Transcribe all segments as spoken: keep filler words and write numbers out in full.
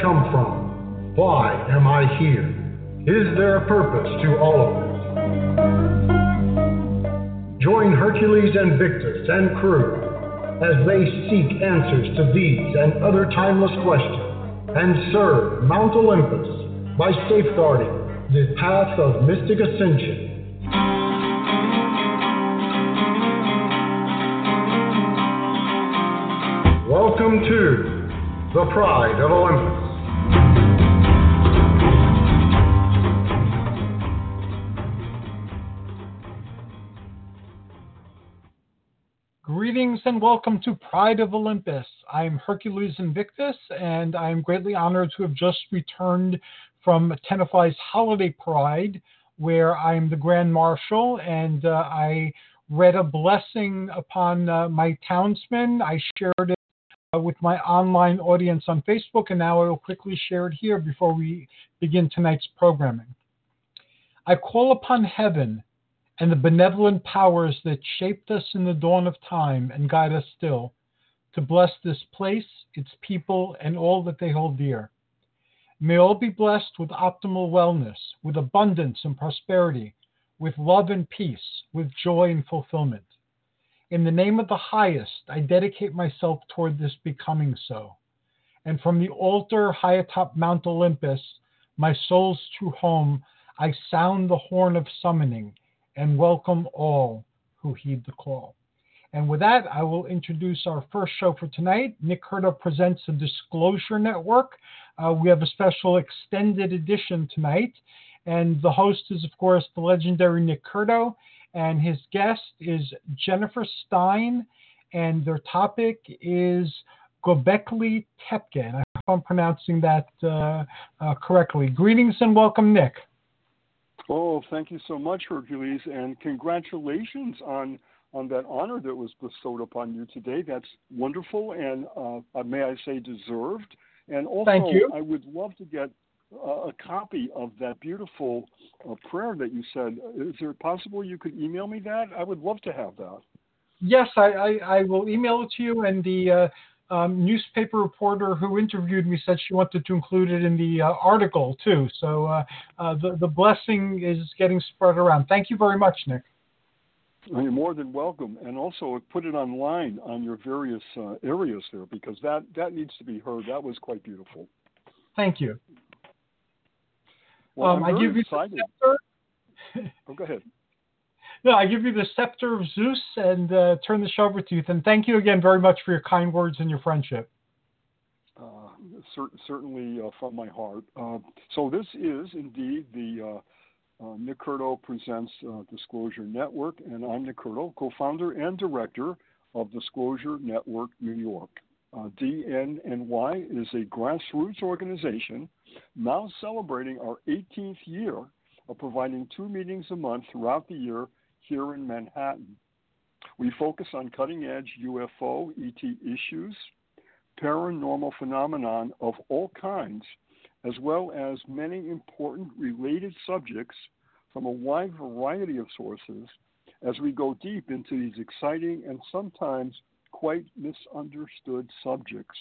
Come from? Why am I here? Is there a purpose to all of this? Join Hercules Invictus and crew as they seek answers to these and other timeless questions and serve Mount Olympus by safeguarding the path of mystic ascension. Welcome to the Pride of Olympus. Greetings and welcome to Pride of Olympus. I'm Hercules Invictus, and I'm greatly honored to have just returned from Tenafly's Holiday Pride, where I'm the Grand Marshal, and uh, I read a blessing upon uh, my townsmen. I shared it uh, with my online audience on Facebook, and now I will quickly share it here before we begin tonight's programming. I call upon heaven and the benevolent powers that shaped us in the dawn of time and guide us still, to bless this place, its people, and all that they hold dear. May all be blessed with optimal wellness, with abundance and prosperity, with love and peace, with joy and fulfillment. In the name of the highest, I dedicate myself toward this becoming so. And from the altar high atop Mount Olympus, my soul's true home, I sound the horn of summoning, and welcome all who heed the call. And with that, I will introduce our first show for tonight. Nick Curto presents the Disclosure Network. Uh, we have a special extended edition tonight. And the host is, of course, the legendary Nick Curto. And his guest is Jennifer Stein. And their topic is Göbekli Tepe. And I hope I'm pronouncing that uh, uh, correctly. Greetings and welcome, Nick. Oh, thank you so much, Hercules, and congratulations on, on that honor that was bestowed upon you today. That's wonderful and, uh, may I say, deserved. And also, thank you. I would love to get uh, a copy of that beautiful uh, prayer that you said. Is it possible you could email me that? I would love to have that. Yes, I, I, I will email it to you, and the uh, Um, newspaper reporter who interviewed me said she wanted to include it in the uh, article too. So uh, uh, the, the blessing is getting spread around. Thank you very much, Nick. Well, you're more than welcome. And also put it online on your various uh, areas there, because that, that needs to be heard. That was quite beautiful. Thank you. Well, um, I give you excited. The scepter. Oh, go ahead. No, I give you the scepter of Zeus and uh, turn the show over to you. And thank you again very much for your kind words and your friendship. Uh, cer- certainly uh, from my heart. Uh, so this is indeed the uh, uh, Nick Curto Presents uh, Disclosure Network, and I'm Nick Curto, co-founder and director of Disclosure Network New York. Uh, D N N Y is a grassroots organization now celebrating our eighteenth year of providing two meetings a month throughout the year here in Manhattan. We focus on cutting-edge U F O, E T issues, paranormal phenomenon of all kinds, as well as many important related subjects from a wide variety of sources as we go deep into these exciting and sometimes quite misunderstood subjects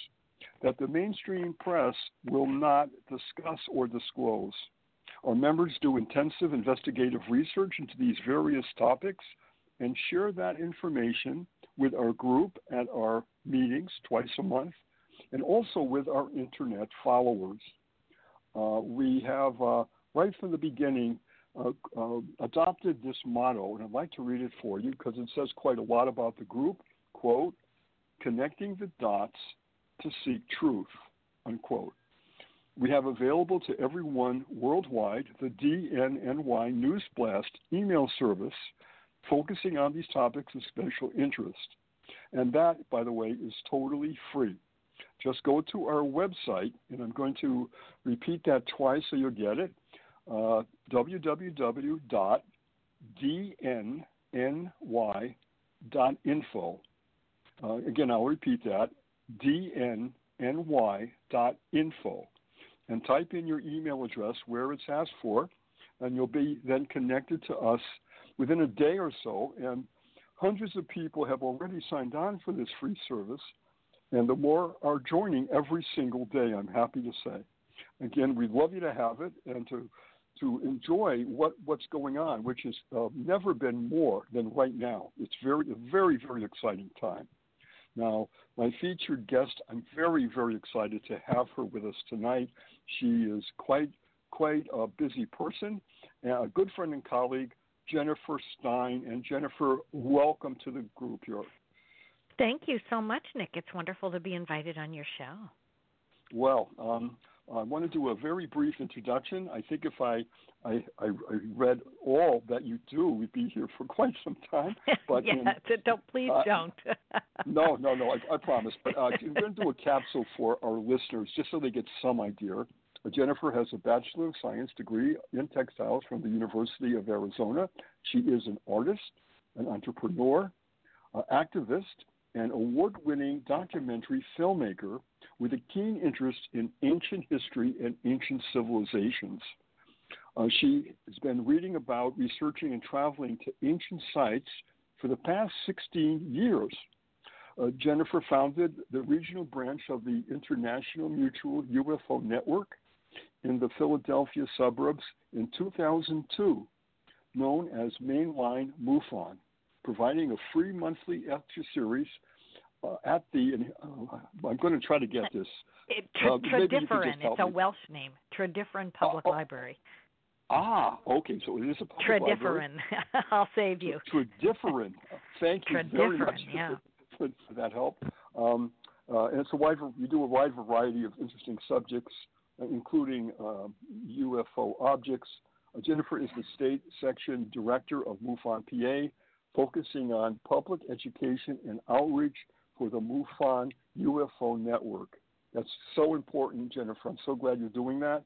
that the mainstream press will not discuss or disclose. Our members do intensive investigative research into these various topics and share that information with our group at our meetings twice a month and also with our internet followers. Uh, we have, uh, right from the beginning, uh, uh, adopted this motto, and I'd like to read it for you because it says quite a lot about the group, quote, connecting the dots to seek truth, unquote. We have available to everyone worldwide the D N N Y News Blast email service focusing on these topics of special interest. And that, by the way, is totally free. Just go to our website, and I'm going to repeat that twice so you'll get it, uh, w w w dot d n n y dot info. Uh, again, I'll repeat that, d n n y dot info. And type in your email address where it's asked for, and you'll be then connected to us within a day or so. And hundreds of people have already signed on for this free service, and the more are joining every single day, I'm happy to say. Again, we'd love you to have it and to to enjoy what, what's going on, which has uh, never been more than right now. It's very, a very, very exciting time. Now, my featured guest, I'm very, very excited to have her with us tonight. She is quite quite a busy person, a good friend and colleague, Jennifer Stein. And Jennifer, welcome to the group here. Thank you so much, Nick. It's wonderful to be invited on your show. Well, um, I want to do a very brief introduction. I think if I, I, I, I read all that you do, we'd be here for quite some time. But yeah, in, don't, please uh, don't. no, no, no, I, I promise. But uh, I'm going to do a capsule for our listeners just so they get some idea. Jennifer has a Bachelor of Science degree in textiles from the University of Arizona. She is an artist, an entrepreneur, an activist, an award-winning documentary filmmaker with a keen interest in ancient history and ancient civilizations. Uh, she has been reading about, researching, and traveling to ancient sites for the past sixteen years. Uh, Jennifer founded the regional branch of the International Mutual U F O Network in the Philadelphia suburbs in two thousand two, known as Mainline MUFON, providing a free monthly lecture series uh, at the, uh, I'm going to try to get this. It, tr- uh, Tredyffrin, it's a Welsh name, Tredyffrin Public uh, oh, Library. Ah, okay, so it is a public Tredyffrin. library. Tredyffrin, I'll save you. Tredyffrin, thank you Tredyffrin, very much yeah. for, for that help. Um, uh, and it's a wide, you do a wide variety of interesting subjects, including uh, U F O objects. Uh, Jennifer is the state section director of MUFON P A, focusing on public education and outreach for the MUFON U F O Network. That's so important, Jennifer. I'm so glad you're doing that.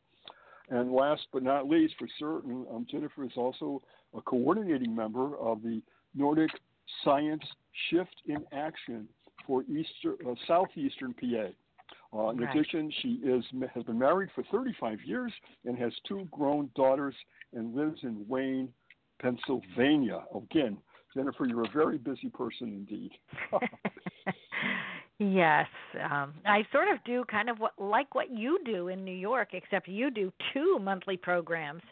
And last but not least, for certain, um, Jennifer is also a coordinating member of the Nordic Science Shift in Action for Easter, uh, Southeastern P A. Uh, in right. addition, she is has been married for thirty-five years and has two grown daughters and lives in Wayne, Pennsylvania. Again, Jennifer, you're a very busy person indeed. Yes. Um, I sort of do kind of what, like what you do in New York, except you do two monthly programs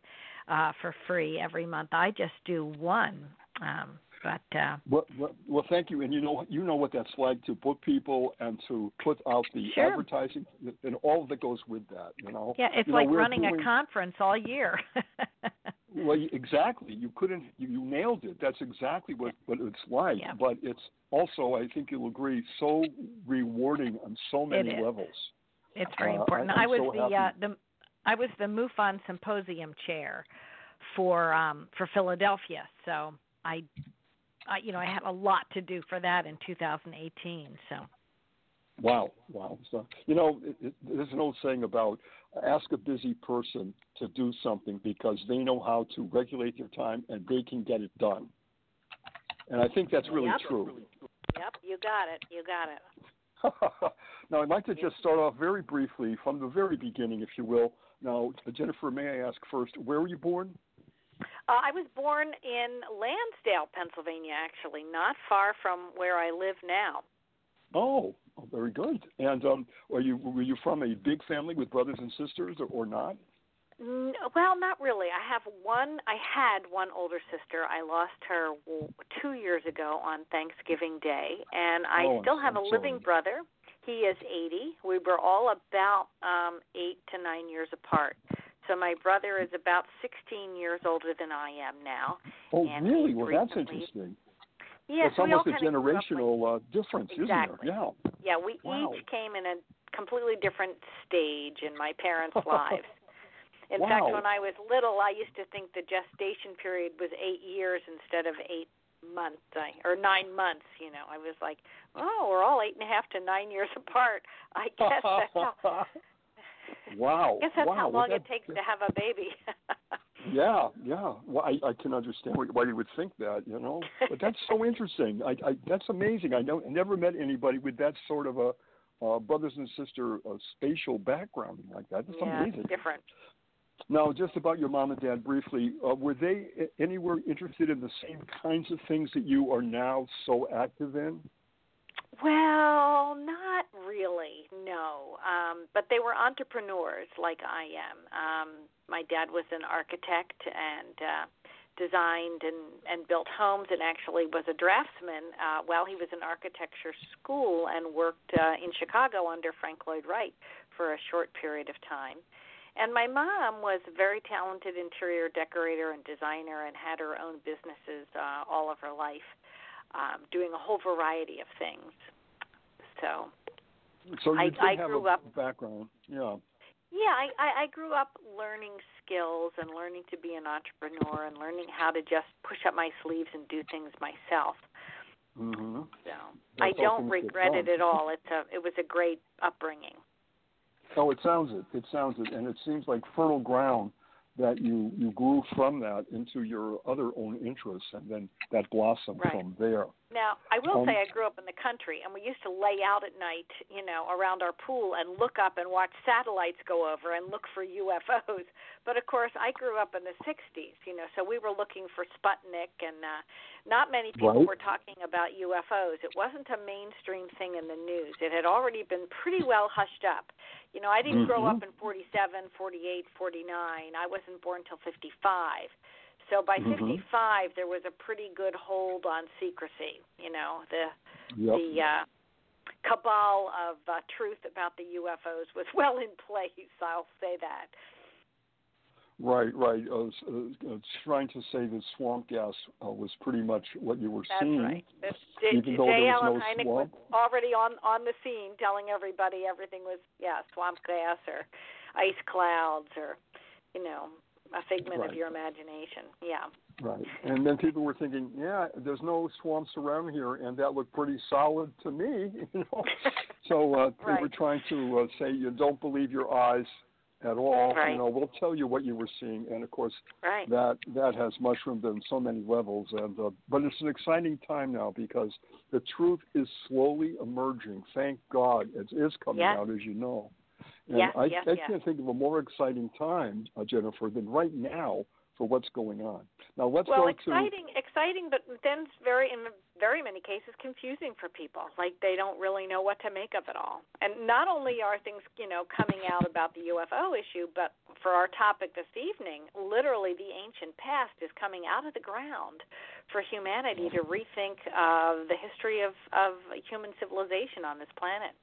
uh, for free every month. I just do one. Um, but uh, well, well, well, thank you. And you know you know what that's like, to book people and to put out the sure. advertising and all that goes with that. You know? Yeah, it's you like know, running doing... a conference all year. Well, exactly. You couldn't. You, you nailed it. That's exactly what, what it's like. Yeah. But it's also, I think you'll agree, so rewarding on so many it levels. It's very uh, important. I, I was so the uh, the I was the MUFON Symposium chair for um, for Philadelphia. So I, I, you know, I had a lot to do for that in two thousand eighteen. So. Wow, wow. So, you know, it, it, there's an old saying about ask a busy person to do something because they know how to regulate their time and they can get it done. And I think that's really yep. true. Yep, you got it. You got it. Now, I'd like to just start off very briefly from the very beginning, if you will. Now, Jennifer, may I ask first, where were you born? Uh, I was born in Lansdale, Pennsylvania, actually, not far from where I live now. Oh, oh, very good. And um, are you, were you from a big family with brothers and sisters or, or not? No, well, not really. I have one. I had one older sister. I lost her two years ago on Thanksgiving Day, and I oh, still I'm, have I'm a sorry. living brother. He is eighty. We were all about um, eight to nine years apart. So my brother is about sixteen years older than I am now. Oh, and really? Well, recently, that's interesting. Yes, it's almost a generational like, uh, difference, exactly. Isn't there? Yeah, yeah we wow. each came in a completely different stage in my parents' lives. In wow. fact, when I was little, I used to think the gestation period was eight years instead of eight months I, or nine months. You know, I was like, oh, we're all eight and a half to nine years apart. I guess that's how. Wow! I guess that's wow. how long that, it takes that, to have a baby. yeah, yeah. Well, I, I can understand why you would think that, you know. But that's so interesting. I, I that's amazing. I know I never met anybody with that sort of a uh, brothers and sister uh, spatial background like that. That's yeah, amazing. Yeah, different. Now, just about your mom and dad briefly, uh, were they anywhere interested in the same kinds of things that you are now so active in? Well, not really, no. Um, but they were entrepreneurs like I am. Um, my dad was an architect and uh, designed and, and built homes and actually was a draftsman uh, while he was in architecture school and worked uh, in Chicago under Frank Lloyd Wright for a short period of time. And my mom was a very talented interior decorator and designer and had her own businesses uh, all of her life. Um, doing a whole variety of things. So, so you I, did I have grew a up background, yeah. Yeah, I, I, I grew up learning skills and learning to be an entrepreneur and learning how to just push up my sleeves and do things myself. Mm-hmm. So That's I don't regret it at all. It's a it was a great upbringing. Oh, it sounds it. It sounds it, and it seems like fertile ground that you, you grew from that into your other own interests, and then that blossomed right. from there. Now, I will um, say I grew up in the country, and we used to lay out at night, you know, around our pool and look up and watch satellites go over and look for U F Os. But, of course, I grew up in the sixties, you know, so we were looking for Sputnik, and uh, not many people right. were talking about U F Os. It wasn't a mainstream thing in the news. It had already been pretty well hushed up. You know, I didn't mm-hmm. grow up in forty-seven, forty-eight, forty-nine. I wasn't born till fifty-five. So by mm-hmm. fifty-five, there was a pretty good hold on secrecy. You know, the yep. the uh, cabal of uh, truth about the U F Os was well in place. I'll say that. Right, right. I was, uh, I was trying to say that swamp gas uh, was pretty much what you were That's seeing. That's right. This, even J. though J. there was Allen no swamp. Hynek was already on, on the scene telling everybody everything was, yeah, swamp gas or ice clouds or, you know, a figment right. of your imagination. Yeah. Right. And then people were thinking, yeah, there's no swamps around here, and that looked pretty solid to me. You know? So uh, right. they were trying to uh, say, you don't believe your eyes at all, right. you know, we'll tell you what you were seeing, and of course, right. that that has mushroomed on so many levels. And uh, but it's an exciting time now because the truth is slowly emerging. Thank God, it is coming yeah. out, as you know. And yeah, I, yeah, I can't yeah. think of a more exciting time, uh, Jennifer, than right now for what's going on. Now let's well, go exciting, to exciting, but then very in very many cases confusing for people. Like they don't really know what to make of it all. And not only are things, you know, coming out about the U F O issue, but for our topic this evening, literally the ancient past is coming out of the ground for humanity to rethink uh, the history of, of human civilization on this planet.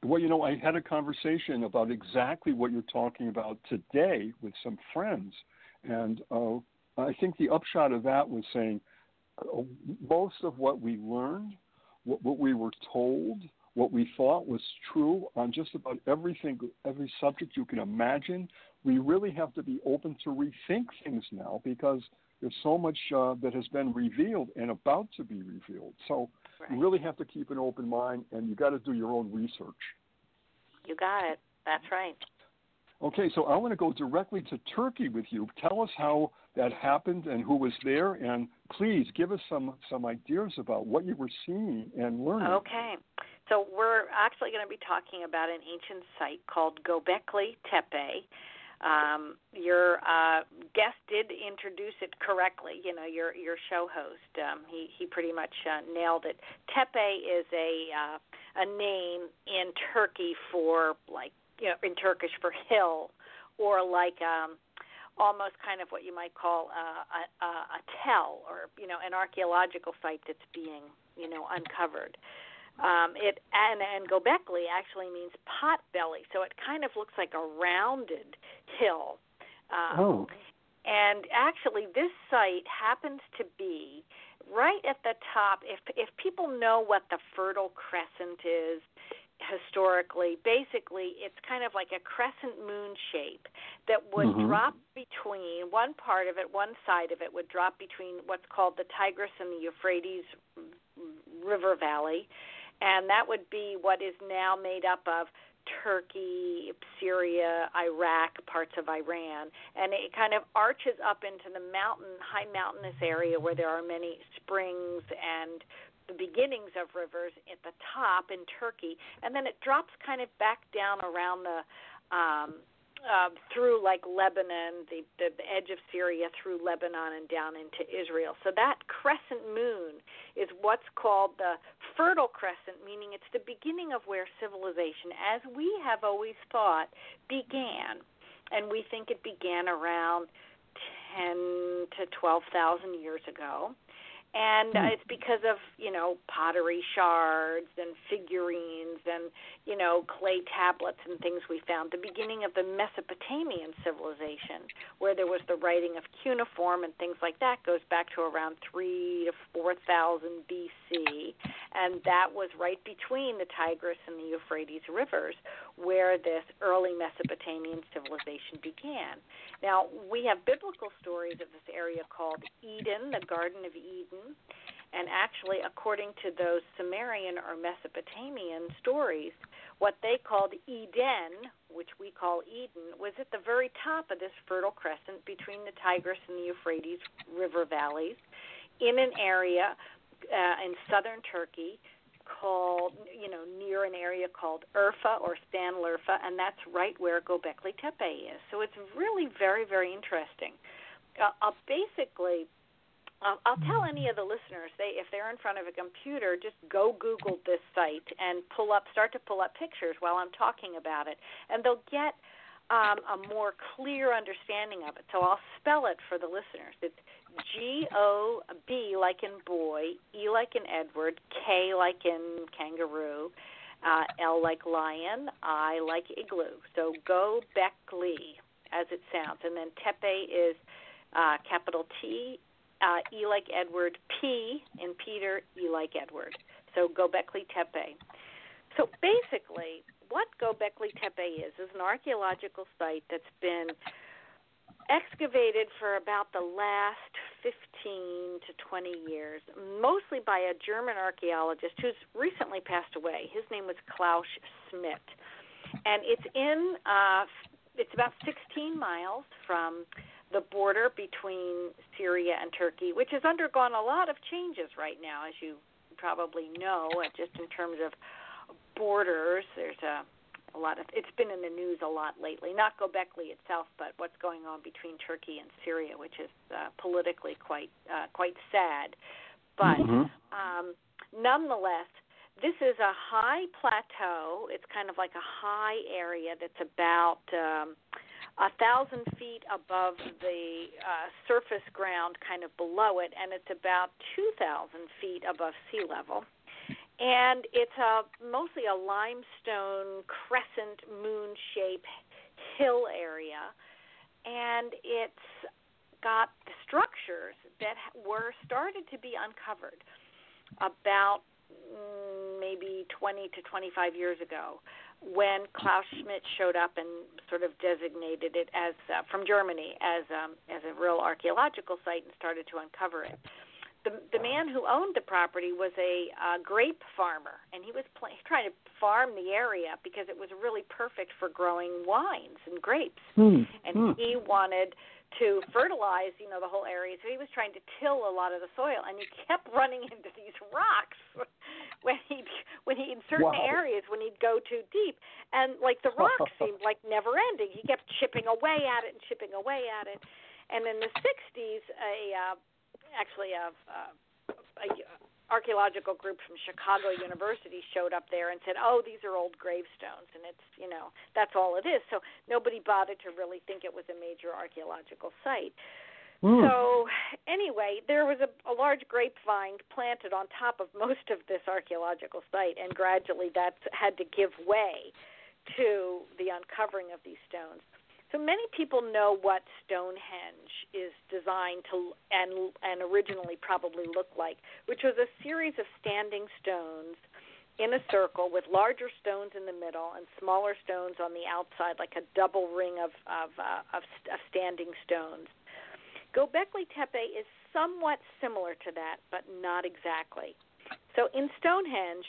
Well, you know, I had a conversation about exactly what you're talking about today with some friends, and uh, I think the upshot of that was saying uh, most of what we learned, what, what we were told, what we thought was true on just about everything, every subject you can imagine, we really have to be open to rethink things now because there's so much uh, that has been revealed and about to be revealed. So right. you really have to keep an open mind, and you got to do your own research. You got it. That's right. Okay, so I want to go directly to Turkey with you. Tell us how that happened and who was there, and please give us some, some ideas about what you were seeing and learning. Okay, so we're actually going to be talking about an ancient site called Göbekli Tepe. Um, your uh, guest did introduce it correctly, you know, your your show host. Um, he, he pretty much uh, nailed it. Tepe is a, uh, a name in Turkey for, like, you know, in Turkish for hill, or like um, almost kind of what you might call a, a, a tell, or, you know, an archaeological site that's being, you know, uncovered. Um, it and, and Gobekli actually means pot belly, so it kind of looks like a rounded hill. Um, oh. And actually, this site happens to be right at the top. If if people know what the Fertile Crescent is historically, basically it's kind of like a crescent moon shape that would mm-hmm. drop between one part of it, one side of it would drop between what's called the Tigris and the Euphrates river valley, and that would be what is now made up of Turkey, Syria, Iraq, parts of Iran, and it kind of arches up into the mountain, high mountainous area where there are many springs and the beginnings of rivers at the top in Turkey, and then it drops kind of back down around the um, uh, through like Lebanon, the, the edge of Syria through Lebanon and down into Israel. So that crescent moon is what's called the Fertile Crescent, meaning it's the beginning of where civilization, as we have always thought, began. And we think it began around ten to twelve thousand years ago. And uh, it's because of, you know, pottery shards and figurines and, you know, clay tablets and things we found. The beginning of the Mesopotamian civilization, where there was the writing of cuneiform and things like that, goes back to around three to four thousand B C. And that was right between the Tigris and the Euphrates rivers where this early Mesopotamian civilization began. Now, we have biblical stories of this area called Eden, the Garden of Eden. And actually, according to those Sumerian or Mesopotamian stories, what they called Eden, which we call Eden, was at the very top of this Fertile Crescent between the Tigris and the Euphrates river valleys in an area uh, in southern Turkey called, you know, near an area called Urfa or Şanlıurfa, and that's right where Göbekli Tepe is. So it's really very, very interesting. Uh, uh, basically... I'll tell any of the listeners, they, if they're in front of a computer, just go Google this site and pull up, start to pull up pictures while I'm talking about it, and they'll get um, a more clear understanding of it. So I'll spell it for the listeners. It's G O B like in boy, E like in Edward, K like in kangaroo, uh, L like lion, I like igloo. So Göbekli, as it sounds. And then Tepe is uh, capital T, Uh, E like Edward, P in Peter, E like Edward. So Göbekli Tepe. So basically, what Göbekli Tepe is is an archaeological site that's been excavated for about the last fifteen to twenty years, mostly by a German archaeologist who's recently passed away. His name was Klaus Schmidt, and it's in uh, it's about sixteen miles from the border between Syria and Turkey, which has undergone a lot of changes right now, as you probably know, just in terms of borders. There's a, a lot of, it's been in the news a lot lately, not Göbekli itself, but what's going on between Turkey and Syria, which is uh, politically quite, uh, quite sad. But mm-hmm. um, nonetheless, this is a high plateau. It's kind of like a high area that's about um, a thousand feet above the uh, surface ground, kind of below it, and it's about two thousand feet above sea level. And it's a mostly a limestone crescent moon shape hill area, and it's got structures that were started to be uncovered about maybe twenty to twenty-five years ago, when Klaus Schmidt showed up and sort of designated it as uh, from Germany as um, as a real archaeological site and started to uncover it. The, the man who owned the property was a uh, grape farmer, and he was pl- trying to farm the area because it was really perfect for growing wines and grapes. Mm. And mm. he wanted to fertilize, you know, the whole area. So he was trying to till a lot of the soil, and he kept running into these rocks when he when he in certain wow. areas when he'd go too deep, and like the rocks seemed like never ending. He kept chipping away at it and chipping away at it. And in the sixties, a uh, actually a, a, a archaeological group from Chicago University showed up there and said, oh, these are old gravestones, and it's, you know, that's all it is. So nobody bothered to really think it was a major archaeological site. Mm. So anyway, there was a, a large grapevine planted on top of most of this archaeological site, and gradually that had to give way to the uncovering of these stones. So many people know what Stonehenge is designed to and and originally probably looked like, which was a series of standing stones in a circle with larger stones in the middle and smaller stones on the outside, like a double ring of of, uh, of, st- of standing stones. Göbekli Tepe is somewhat similar to that, but not exactly. So in Stonehenge,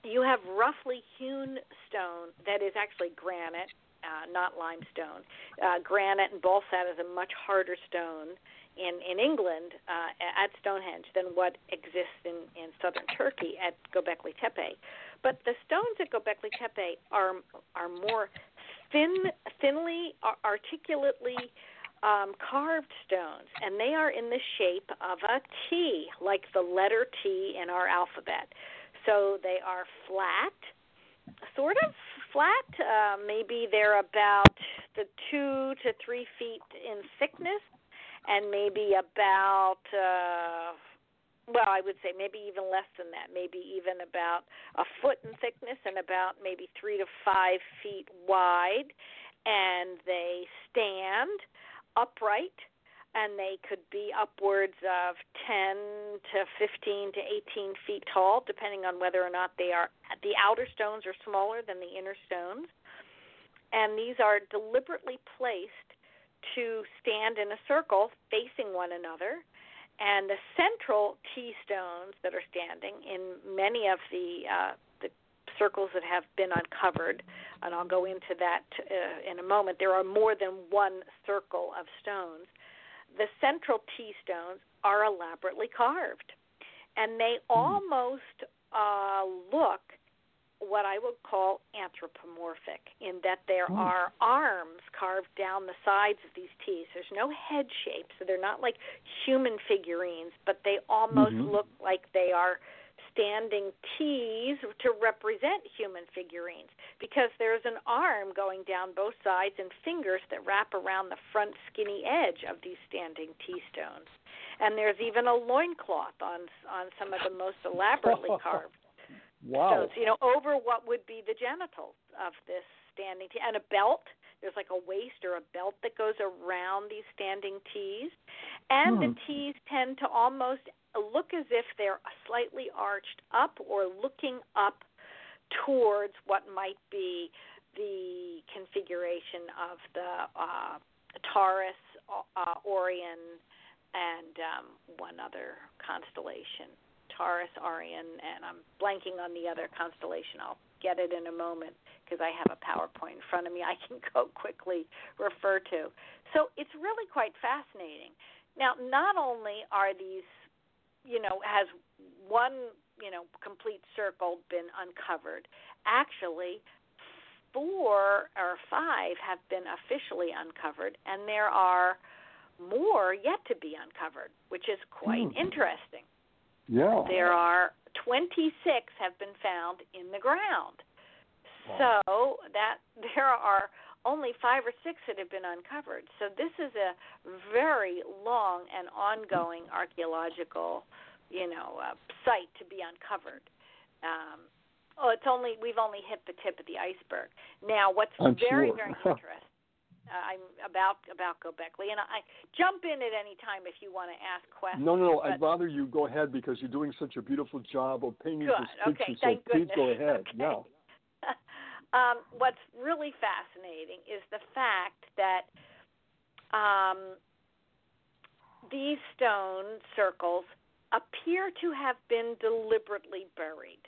you have roughly hewn stone that is actually granite, Uh, not limestone. Uh, granite and Balsat is a much harder stone in, in England uh, at Stonehenge than what exists in, in southern Turkey at Göbekli Tepe. But the stones at Göbekli Tepe are are more thin, thinly, articulately um, carved stones, and they are in the shape of a T, like the letter T in our alphabet. So they are flat, sort of flat. Uh, maybe they're about the two to three feet in thickness, and maybe about, uh, well, I would say maybe even less than that, maybe even about a foot in thickness and about maybe three to five feet wide. And they stand upright, and they could be upwards of ten to fifteen to eighteen feet tall, depending on whether or not they are, the outer stones are smaller than the inner stones. And these are deliberately placed to stand in a circle facing one another. And the central T stones that are standing in many of the uh, the circles that have been uncovered, and I'll go into that uh, in a moment, there are more than one circle of stones. The central T stones are elaborately carved, and they almost uh, look what I would call anthropomorphic, in that there are arms carved down the sides of these T's. There's no head shape, so they're not like human figurines, but they almost mm-hmm. look like they are standing T's to represent human figurines, because there's an arm going down both sides and fingers that wrap around the front skinny edge of these standing T stones. And there's even a loincloth on on some of the most elaborately carved wow. stones, you know, over what would be the genitals of this standing T, and a belt. There's like a waist or a belt that goes around these standing T's, and hmm. the T's tend to almost look as if they're slightly arched up or looking up towards what might be the configuration of the uh, Taurus, uh, Orion, and um, one other constellation. Taurus, Orion, and I'm blanking on the other constellation. I'll get it in a moment because I have a PowerPoint in front of me I can go quickly refer to. So it's really quite fascinating. Now, not only are these you know, has one, you know, complete circle been uncovered. Actually, four or five have been officially uncovered, and there are more yet to be uncovered, which is quite mm. interesting. Yeah. There are twenty-six have been found in the ground. Wow. So that there are only five or six that have been uncovered. So this is a very long and ongoing archaeological, you know, uh, site to be uncovered. Um, oh, it's only we've only hit the tip of the iceberg. Now, what's I'm very, sure. very interesting uh, I'm about about Göbekli, and I, I jump in at any time if you want to ask questions. No, no, no I bother you. Go ahead, because you're doing such a beautiful job of painting good. this picture. Okay, so thank please goodness. go ahead. Okay. Yeah. Um, what's really fascinating is the fact that um, these stone circles appear to have been deliberately buried,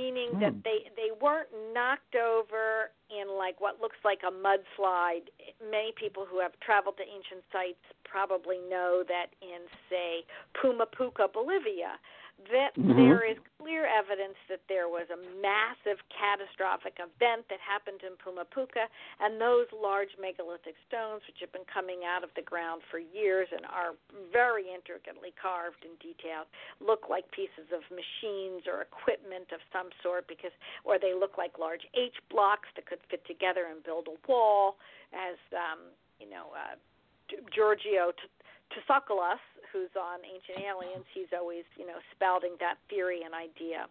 meaning mm. that they, they weren't knocked over in like what looks like a mudslide. Many people who have traveled to ancient sites probably know that in, say, Pumapunku, Bolivia, that mm-hmm. there is clear evidence that there was a massive catastrophic event that happened in Pumapunku, and those large megalithic stones, which have been coming out of the ground for years and are very intricately carved and detailed, look like pieces of machines or equipment of some sort, because, or they look like large H blocks that could fit together and build a wall, as um, you know, uh, Giorgio T- Tusculus, who's on Ancient Aliens, he's always, you know, spouting that theory and idea.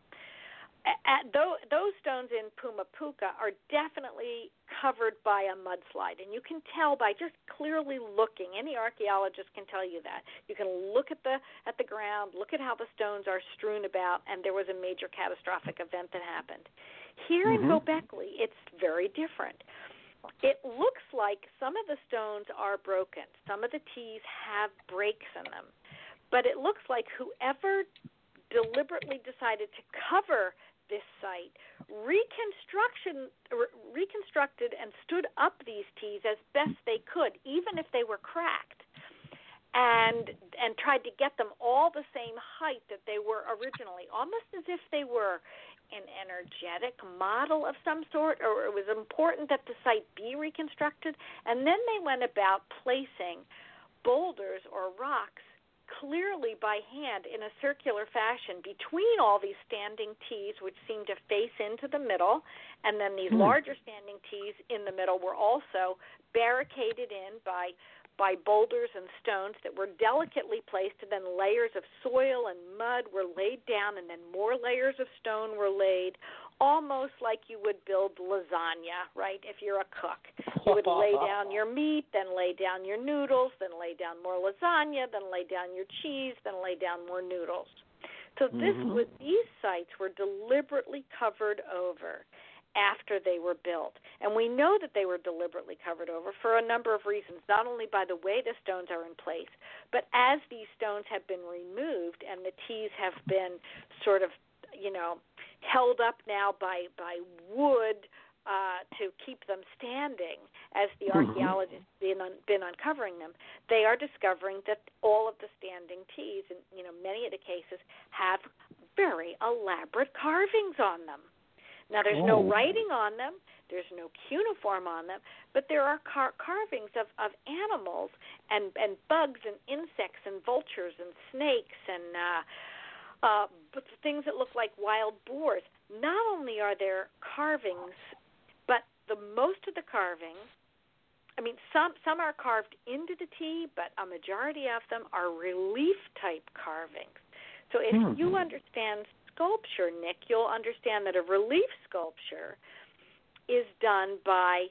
At, though, those stones in Pumapunku are definitely covered by a mudslide, and you can tell by just clearly looking. Any archaeologist can tell you that. You can look at the at the ground, look at how the stones are strewn about, and there was a major catastrophic event that happened. Here mm-hmm. in Göbekli, it's very different. It looks like some of the stones are broken. Some of the T's have breaks in them, but it looks like whoever deliberately decided to cover this site, reconstruction, re- reconstructed and stood up these T's as best they could, even if they were cracked, and and tried to get them all the same height that they were originally, almost as if they were an energetic model of some sort, or it was important that the site be reconstructed. And then they went about placing boulders or rocks clearly by hand in a circular fashion between all these standing T's, which seemed to face into the middle, and then these hmm. larger standing T's in the middle were also barricaded in by by boulders and stones that were delicately placed, and then layers of soil and mud were laid down, and then more layers of stone were laid, almost like you would build lasagna, right, if you're a cook. You would lay down your meat, then lay down your noodles, then lay down more lasagna, then lay down your cheese, then lay down more noodles. So this mm-hmm. was, these sites were deliberately covered over after they were built. And we know that they were deliberately covered over for a number of reasons, not only by the way the stones are in place, but as these stones have been removed and the T's have been sort of, you know, held up now by, by wood uh, to keep them standing as the archaeologists have been, un- been uncovering them, they are discovering that all of the standing T's, and, you know, many of the cases have very elaborate carvings on them. Now, there's oh. no writing on them, there's no cuneiform on them, but there are car- carvings of, of animals and, and bugs and insects and vultures and snakes and uh, uh, things that look like wild boars. Not only are there carvings, but the most of the carvings, I mean, some, some are carved into the T, but a majority of them are relief-type carvings. So if hmm. you understand sculpture, Nick, you'll understand that a relief sculpture is done by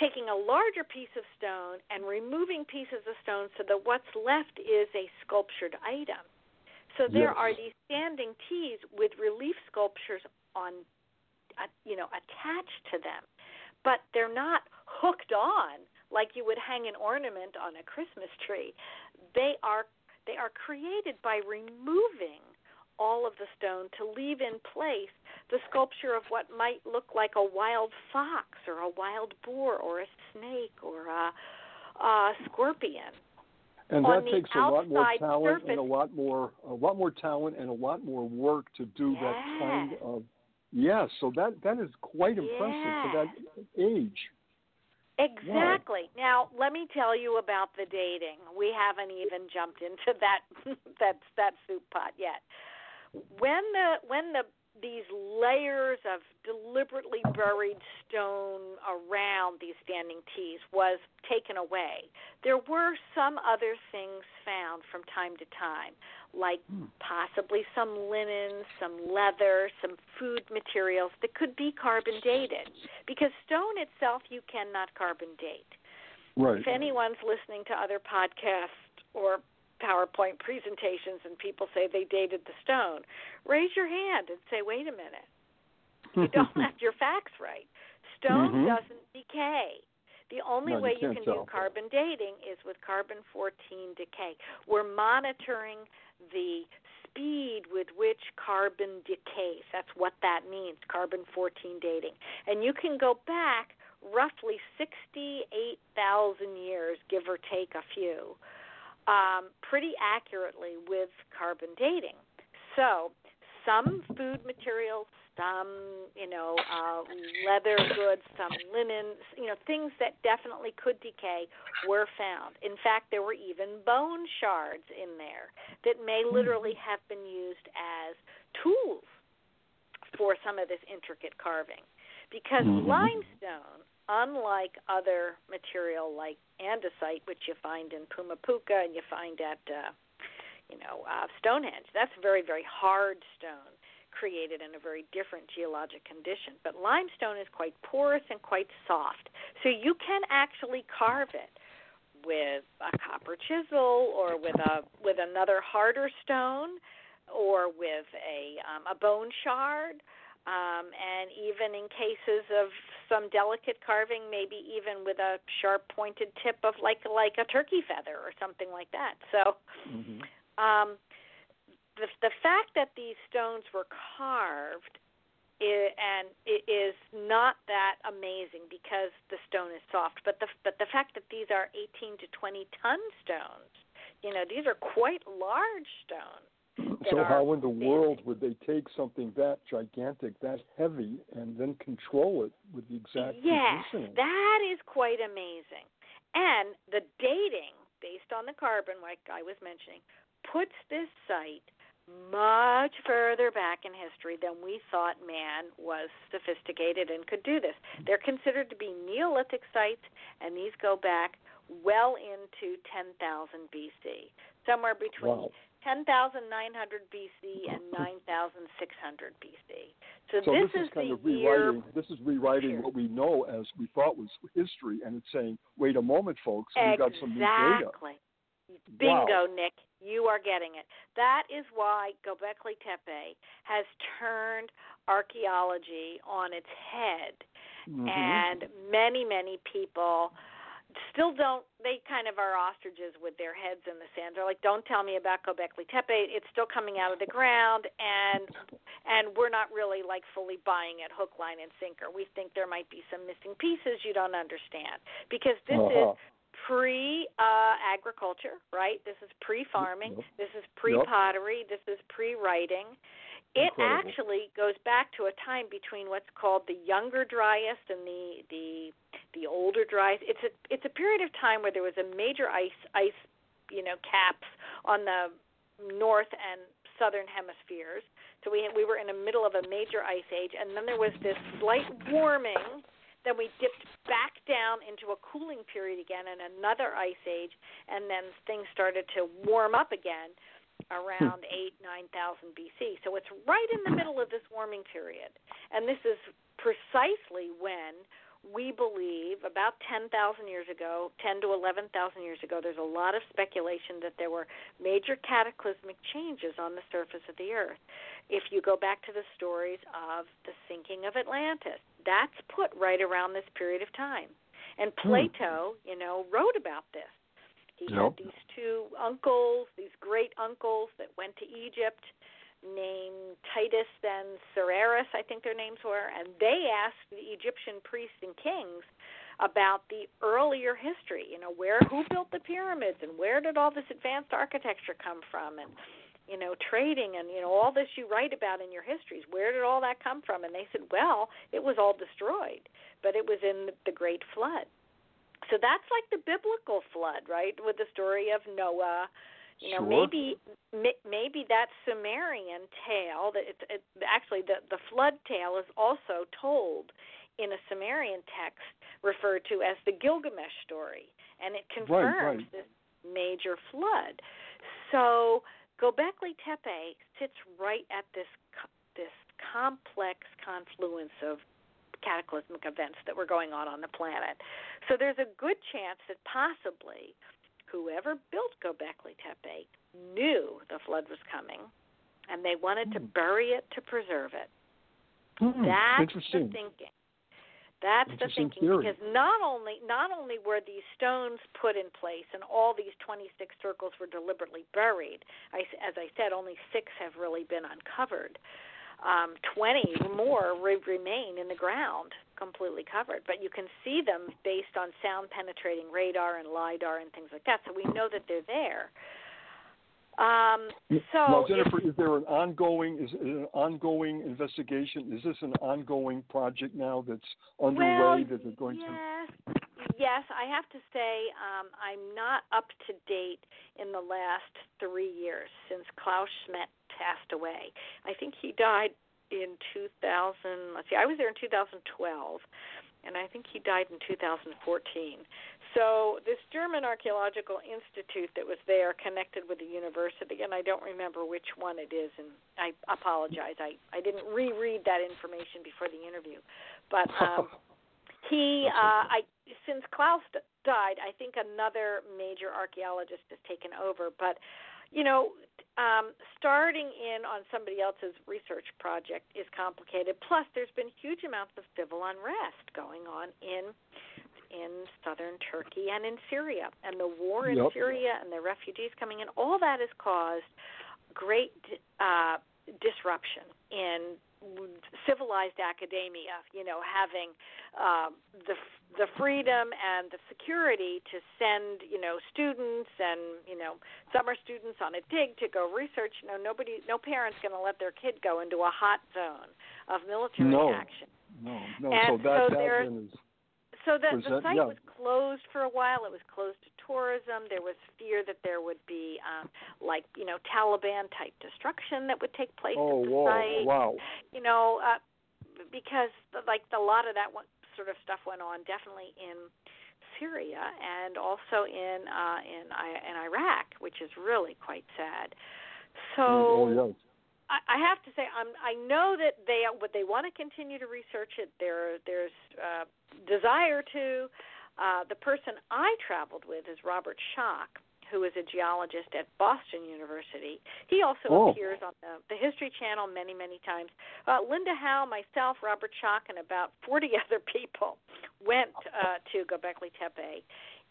taking a larger piece of stone and removing pieces of stone so that what's left is a sculptured item. So there yes. are these standing T's with relief sculptures on, uh, you know, attached to them, but they're not hooked on like you would hang an ornament on a Christmas tree. They are they are created by removing all of the stone to leave in place the sculpture of what might look like a wild fox or a wild boar or a snake or a, a scorpion. And that takes a lot more talent and a lot more a lot more talent and a lot more work to do yeah. that kind of yeah. So that that is quite impressive yeah. for that age. Exactly. Wow. Now, let me tell you about the dating. We haven't even jumped into that that that soup pot yet. When the when the these layers of deliberately buried stone around these standing T's was taken away, there were some other things found from time to time, like hmm. possibly some linen, some leather, some food materials that could be carbon dated, because stone itself you cannot carbon date. Right. If anyone's listening to other podcasts or PowerPoint presentations and people say they dated the stone, raise your hand and say, wait a minute, you don't have your facts right. Stone mm-hmm. doesn't decay. The only no, way you, you can do carbon dating is with carbon fourteen decay. We're monitoring the speed with which carbon decays. That's what that means, carbon fourteen dating. And you can go back roughly sixty-eight thousand years, give or take a few, Um, pretty accurately with carbon dating. So some food materials, some, you know, uh, leather goods, some linen, you know, things that definitely could decay were found. In fact, there were even bone shards in there that may literally have been used as tools for some of this intricate carving, because limestone, unlike other material like andesite, which you find in Pumapunku and you find at, uh, you know, uh, Stonehenge. That's very, very hard stone created in a very different geologic condition. But limestone is quite porous and quite soft, so you can actually carve it with a copper chisel or with a with another harder stone or with a, um, a bone shard. Um, and even in cases of some delicate carving, maybe even with a sharp pointed tip of like like a turkey feather or something like that. So mm-hmm. um, the the fact that these stones were carved is, and it is not that amazing because the stone is soft, but the but the fact that these are eighteen to twenty ton stones, you know, these are quite large stones. So how in the world would they take something that gigantic, that heavy, and then control it with the exact yeah, positioning? That is quite amazing. And the dating, based on the carbon, like I was mentioning, puts this site much further back in history than we thought man was sophisticated and could do this. They're considered to be Neolithic sites, and these go back well into ten thousand B C, somewhere between... Wow. ten thousand nine hundred B C and nine thousand six hundred B C. So, so this, this is, is kind of rewriting. This is rewriting here. What we know as we thought was history, and it's saying, "Wait a moment, folks, we exactly. got some new data." Exactly. Bingo, wow. Nick. You are getting it. That is why Göbekli Tepe has turned archaeology on its head, mm-hmm. and many, many people. Still don't, they kind of are ostriches with their heads in the sand. They're like, don't tell me about Göbekli Tepe. It's still coming out of the ground, and and we're not really, like, fully buying it hook, line, and sinker. We think there might be some missing pieces you don't understand because this uh-huh. is pre-agriculture, uh, right? This is pre-farming. Yep. This is pre-pottery. Yep. This is pre-writing. It Incredible. Actually goes back to a time between what's called the Younger Dryas and the the, the Older Dryas. It's a it's a period of time where there was a major ice ice you know caps on the north and southern hemispheres. So we we were in the middle of a major ice age, and then there was this slight warming. Then we dipped back down into a cooling period again, and another ice age, and then things started to warm up again. Around eight, nine thousand B C. So it's right in the middle of this warming period. And this is precisely when we believe about ten thousand years ago, ten to eleven thousand years ago, there's a lot of speculation that there were major cataclysmic changes on the surface of the Earth. If you go back to the stories of the sinking of Atlantis, that's put right around this period of time. And Plato, you know, wrote about this. He had these two uncles, these great uncles that went to Egypt, named Titus and Cerberus, I think their names were, and they asked the Egyptian priests and kings about the earlier history, you know, where, who built the pyramids and where did all this advanced architecture come from and, you know, trading and, you know, all this you write about in your histories, where did all that come from? And they said, well, it was all destroyed, but it was in the Great Flood. So that's like the biblical flood, right, with the story of Noah. You know, sure. maybe maybe that Sumerian tale, that it's, it, actually the, the flood tale is also told in a Sumerian text referred to as the Gilgamesh story, and it confirms right, right. this major flood. So Göbekli Tepe sits right at this this complex confluence of cataclysmic events that were going on on the planet. So there's a good chance that possibly whoever built Göbekli Tepe knew the flood was coming, and they wanted mm. to bury it to preserve it. Mm. That's the thinking. That's the thinking theory. Because not only not only were these stones put in place and all these twenty-six circles were deliberately buried, I, as I said, only six have really been uncovered. Um, twenty more re- remain in the ground, completely covered. But you can see them based on sound-penetrating radar and LIDAR and things like that, so we know that they're there. Um, so now, Jennifer, if, is there an ongoing is it an ongoing investigation? Is this an ongoing project now that's underway well, that they're going yes. to? Yes, I have to say um, I'm not up to date in the last three years since Klaus Schmidt passed away. I think he died in two thousand. Let's see, I was there in two thousand twelve, and I think he died in two thousand fourteen. So this German Archaeological Institute that was there connected with the university, and I don't remember which one it is, and I apologize. I, I didn't reread that information before the interview. But um, he, uh, I since Klaus died, I think another major archaeologist has taken over. But, you know, um, starting in on somebody else's research project is complicated. Plus, there's been huge amounts of civil unrest going on in in southern Turkey and in Syria, and the war in yep. Syria and the refugees coming in, all that has caused great uh, disruption in civilized academia, you know, having uh, the the freedom and the security to send, you know, students and, you know, summer students on a dig to go research. You know, nobody, no parent's going to let their kid go into a hot zone of military no. action. No, no, and so that, so that is... So the, the site yeah. was closed for a while. It was closed to tourism. There was fear that there would be, um, like, you know, Taliban-type destruction that would take place oh, at the whoa, site. Wow. You know, uh, because, like, a lot of that sort of stuff went on definitely in Syria and also in, uh, in, in Iraq, which is really quite sad. So... Oh, yes. I have to say, I'm, I know that they what they want to continue to research it. There, there's uh, desire to. Uh, the person I traveled with is Robert Schoch, who is a geologist at Boston University. He also oh. appears on the, the History Channel many, many times. Uh, Linda Howe, myself, Robert Schoch, and about forty other people went uh, to Göbekli Tepe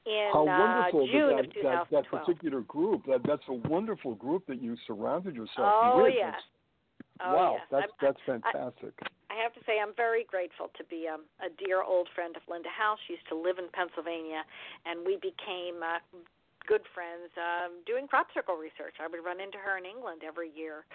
in How wonderful uh, June that, of that, that particular group. That, that's a wonderful group that you surrounded yourself oh, with. Yes. Oh, wow, yes. That's, that's fantastic. I, I have to say I'm very grateful to be um, a dear old friend of Linda Howe. She used to live in Pennsylvania, and we became uh, good friends um, doing crop circle research. I would run into her in England every year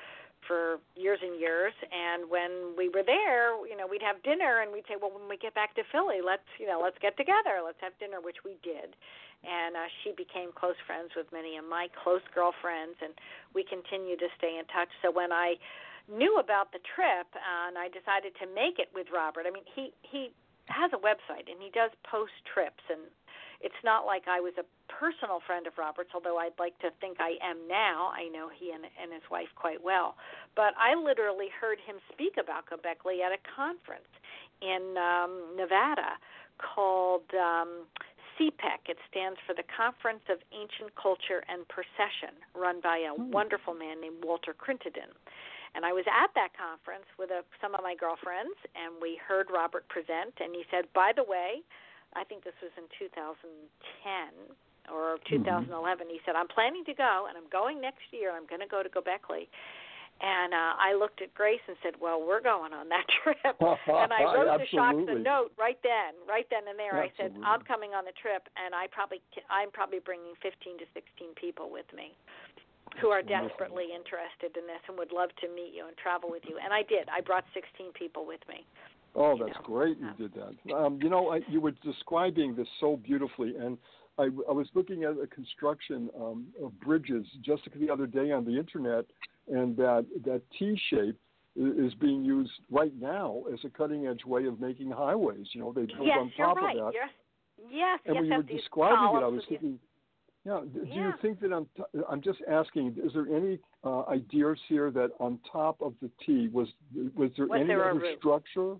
for years and years, and when we were there, you know, we'd have dinner, and we'd say, well, when we get back to Philly, let's, you know, let's get together, let's have dinner, which we did, and uh, she became close friends with many of my close girlfriends, and we continue to stay in touch. So when I knew about the trip, uh, and I decided to make it with Robert, I mean, he, he has a website, and he does post trips, and it's not like I was a personal friend of Robert's, although I'd like to think I am now. I know he and, and his wife quite well. But I literally heard him speak about Göbekli at a conference in um, Nevada called um, C P E C. It stands for the Conference of Ancient Culture and Procession, run by a wonderful man named Walter Crittenden. And I was at that conference with a, some of my girlfriends, and we heard Robert present, and he said, by the way, I think this was in two thousand ten or two thousand eleven. Mm-hmm. He said, I'm planning to go, and I'm going next year. I'm going to go to Göbekli. And uh, I looked at Grace and said, well, we're going on that trip. And I wrote the Schoch the note right then, right then and there. Absolutely. I said, I'm coming on the trip, and I probably, I'm probably bringing fifteen to sixteen people with me who are desperately interested in this and would love to meet you and travel with you. And I did. I brought sixteen people with me. Oh, that's great you did that. Um, you know, I, you were describing this so beautifully, and I, I was looking at a construction um, of bridges just the other day on the Internet, and that, that T-shape is being used right now as a cutting-edge way of making highways. You know, they build yes, on top right. of that. Yes, yes, and yes. And when you were describing it, I was thinking, yeah, do yeah. you think that on t- I'm just asking, is there any uh, ideas here that on top of the T, was, was there was any there other structure?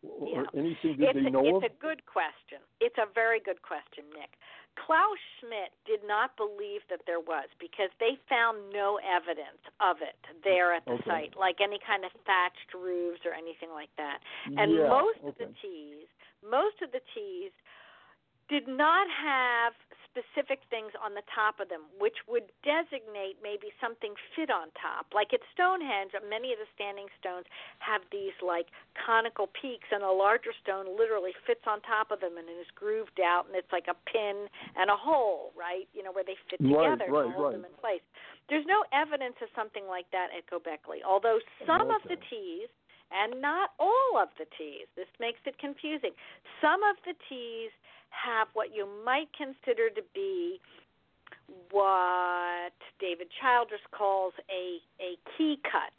Or yeah. anything that it's, they know it's of? It's a good question. It's a very good question, Nick. Klaus Schmidt did not believe that there was because they found no evidence of it there at the okay. site, like any kind of thatched roofs or anything like that. And yeah. most okay. of the T's, most of the T's did not have specific things on the top of them, which would designate maybe something fit on top. Like at Stonehenge, many of the standing stones have these like conical peaks, and a larger stone literally fits on top of them and is grooved out, and it's like a pin and a hole, right? You know, where they fit right, together right, and hold right. them in place. There's no evidence of something like that at Göbekli, although some okay. of the T's, and not all of the T's, this makes it confusing, some of the T's have what you might consider to be what David Childress calls a, a key cut,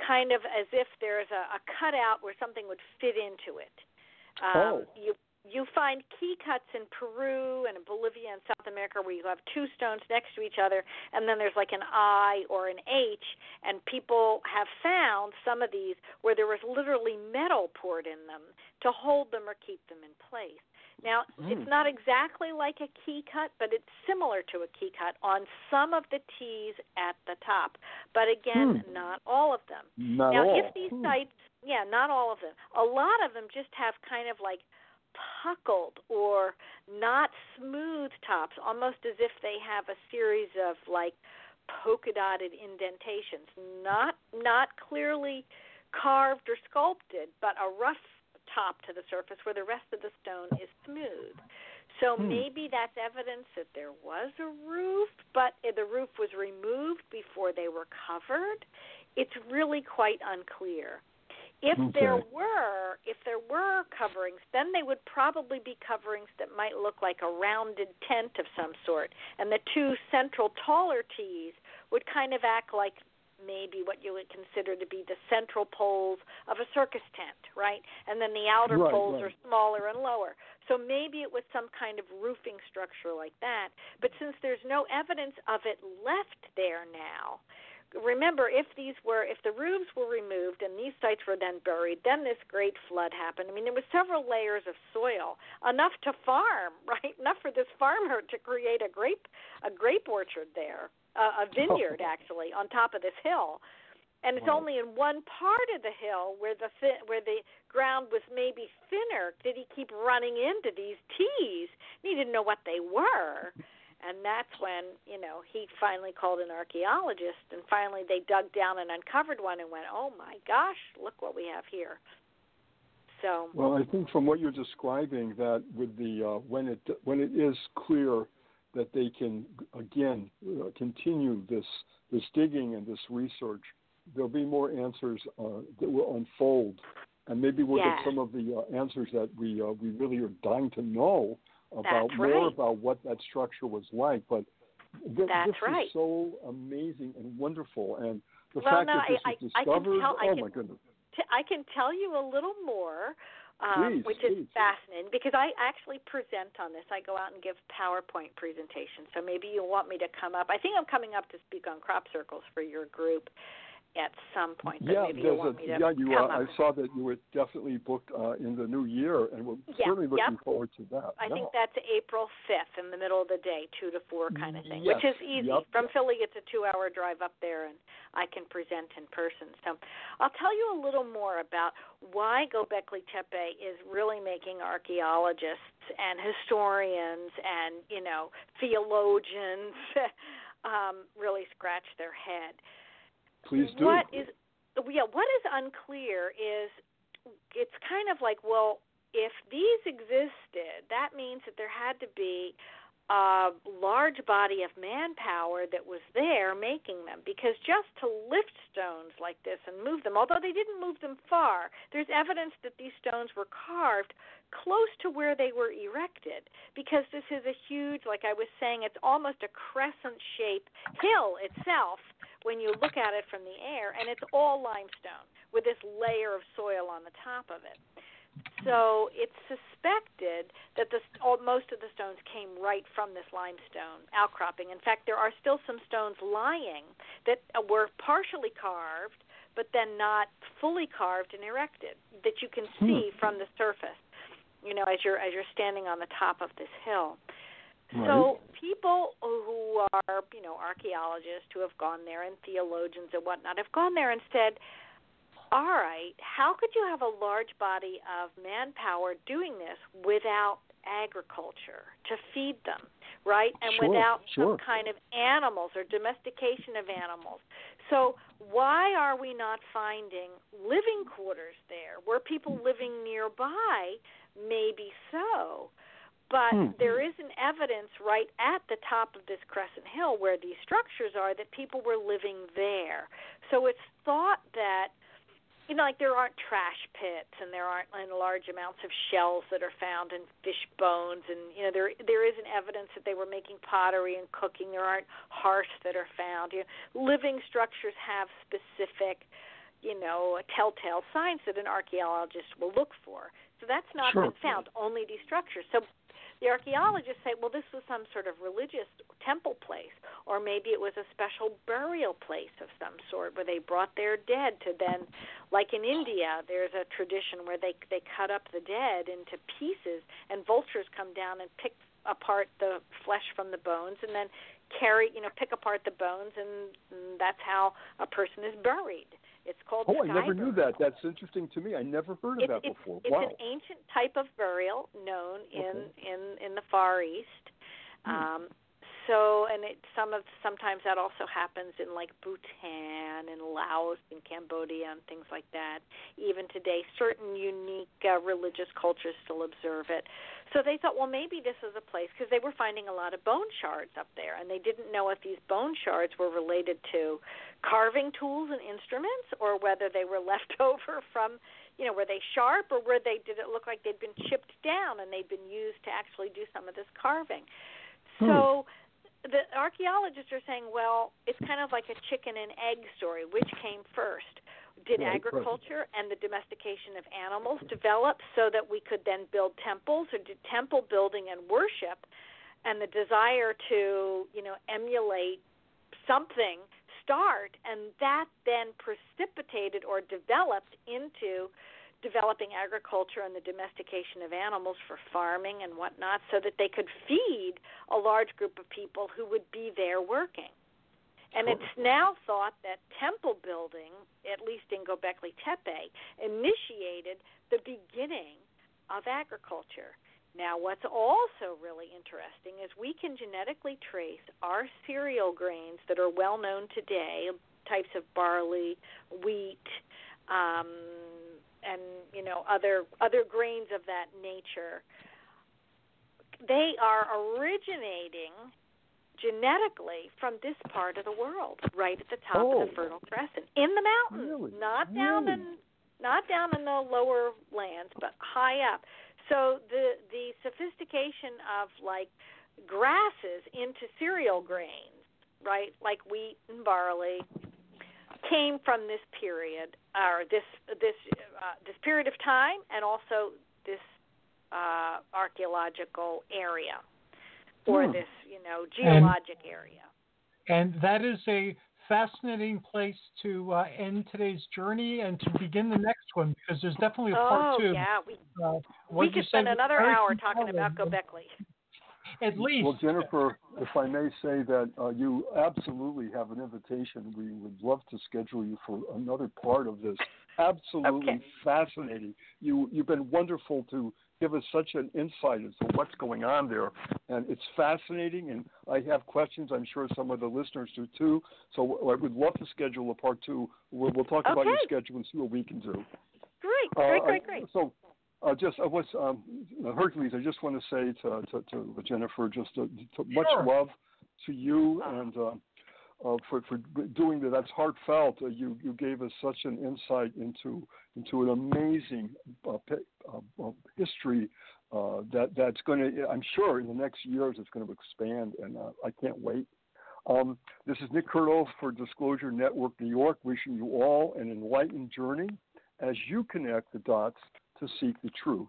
kind of as if there's a, a cutout where something would fit into it. Um, oh. You you find key cuts in Peru and in Bolivia and South America where you have two stones next to each other, and then there's like an I or an H, and people have found some of these where there was literally metal poured in them to hold them or keep them in place. Now, mm. it's not exactly like a key cut, but it's similar to a key cut on some of the T's at the top. But again, mm. not all of them. Not now, all. if these mm. sites, yeah, not all of them. A lot of them just have kind of like puckled or not smooth tops, almost as if they have a series of like polka-dotted indentations. Not not clearly carved or sculpted, but a rough top to the surface where the rest of the stone is smooth. So hmm. maybe that's evidence that there was a roof, but the roof was removed before they were covered. It's really quite unclear. If okay. there were, if there were coverings, then they would probably be coverings that might look like a rounded tent of some sort, and the two central taller T's would kind of act like maybe what you would consider to be the central poles of a circus tent, right? And then the outer right, poles right. are smaller and lower. So maybe it was some kind of roofing structure like that. But since there's no evidence of it left there now, remember, if these were, if the roofs were removed and these sites were then buried, then this great flood happened. I mean, there was several layers of soil, enough to farm, right? Enough for this farmer to create a grape, a grape orchard there. Uh, a vineyard, actually, on top of this hill, and it's wow. only in one part of the hill where the thi- where the ground was maybe thinner did he keep running into these T's. He didn't know what they were, and that's when you know he finally called an archaeologist, and finally they dug down and uncovered one and went, "Oh my gosh, look what we have here." So well, I think from what you're describing, that with the uh, when it when it is clear that they can, again, uh, continue this this digging and this research, there'll be more answers uh, that will unfold. And maybe we'll yes. get some of the uh, answers that we uh, we really are dying to know about right. more about what that structure was like. But th- That's this right. is so amazing and wonderful. And the well, fact no, that this I, is I, discovered, I tell, oh, can, my goodness. T- I can tell you a little more. Um, please, which please. is fascinating because I actually present on this. I go out and give PowerPoint presentations. So maybe you'll want me to come up. I think I'm coming up to speak on crop circles for your group at some point. But yeah, maybe you'll want a, me to yeah, you come are, up I saw that you were definitely booked uh, in the new year, and we're yeah, certainly looking yep. forward to that. I yeah. think that's April fifth in the middle of the day, two to four kind of thing, yes. which is easy. Yep. From Philly, it's a two-hour drive up there, and I can present in person. So I'll tell you a little more about why Göbekli Tepe is really making archaeologists and historians and, you know, theologians um, really scratch their head. Please do. What is, yeah, what is unclear is it's kind of like, well, if these existed, that means that there had to be a large body of manpower that was there making them, because just to lift stones like this and move them, although they didn't move them far, there's evidence that these stones were carved close to where they were erected, because this is a huge, like I was saying, it's almost a crescent-shaped hill itself when you look at it from the air, and it's all limestone with this layer of soil on the top of it. So it's suspected that the, all, most of the stones came right from this limestone outcropping. In fact, there are still some stones lying that were partially carved, but then not fully carved and erected, that you can see hmm. from the surface, you know, as you're as you're standing on the top of this hill. Right. So people who are, you know, archaeologists who have gone there and theologians and whatnot have gone there and said, all right, how could you have a large body of manpower doing this without agriculture to feed them, right? And sure, without sure. some kind of animals or domestication of animals. So why are we not finding living quarters there? Were people living nearby? Maybe so. But hmm. there isn't evidence right at the top of this crescent hill where these structures are that people were living there. So it's thought that, you know, like there aren't trash pits and there aren't large amounts of shells that are found and fish bones, and, you know, there there isn't evidence that they were making pottery and cooking. There aren't hearths that are found. You know, living structures have specific, you know, telltale signs that an archaeologist will look for. So that's not sure. been found, only these structures. So the archaeologists say, well, this was some sort of religious temple place, or maybe it was a special burial place of some sort where they brought their dead to then, like in India, there's a tradition where they they cut up the dead into pieces, and vultures come down and pick apart the flesh from the bones, and then carry, you know, pick apart the bones, and, and that's how a person is buried. It's called oh, I never burial. Knew that. That's interesting to me. I never heard of it's, that it's, before. It's wow. an ancient type of burial known in, okay. in, in the Far East. Hmm. Um, so, and it, some of sometimes that also happens in like Bhutan and Laos and Cambodia and things like that. Even today, certain unique uh, religious cultures still observe it. So they thought, well, maybe this is a place, because they were finding a lot of bone shards up there, and they didn't know if these bone shards were related to carving tools and instruments, or whether they were left over from, you know, were they sharp, or were they, did it look like they'd been chipped down and they'd been used to actually do some of this carving? So hmm. the archaeologists are saying, well, it's kind of like a chicken and egg story. Which came first? Did agriculture and the domestication of animals develop so that we could then build temples, or did temple building and worship and the desire to, you know, emulate something start, and that then precipitated or developed into developing agriculture and the domestication of animals for farming and whatnot, so that they could feed a large group of people who would be there working? And it's now thought that temple building, at least in Göbekli Tepe, initiated the beginning of agriculture. Now, what's also really interesting is we can genetically trace our cereal grains that are well known today, types of barley, wheat, um, and you know other other grains of that nature. They are originating genetically from this part of the world, right at the top oh. of the Fertile Crescent, in the mountains, really? not down really? in not down in the lower lands, but high up. So the the sophistication of like grasses into cereal grains, right, like wheat and barley, came from this period, or this this uh, this period of time, and also this uh, archaeological area. Or hmm. this, you know, geologic and, area. And that is a fascinating place to uh, end today's journey and to begin the next one, because there's definitely a part oh, two. Oh, yeah. We, uh, we could spend another hour talking about Göbekli. At least. Well, Jennifer, if I may say that uh, you absolutely have an invitation. We would love to schedule you for another part of this. Absolutely okay. fascinating. You, you've been wonderful to give us such an insight as to what's going on there. And it's fascinating, and I have questions. I'm sure some of the listeners do, too. So I would love to schedule a part two. We'll, we'll talk okay. about your schedule and see what we can do. Great, great, uh, great, great. So uh, just uh, what's, um, Hercules, I just want to say to, to, to Jennifer, just to, to much sure. love to you and uh, uh, for, for doing that. That's heartfelt. Uh, you, you gave us such an insight into into an amazing uh, uh, history uh, that that's going to, I'm sure, in the next years, it's going to expand, and uh, I can't wait. Um, this is Nick Curto for Disclosure Network New York, wishing you all an enlightened journey as you connect the dots to seek the truth.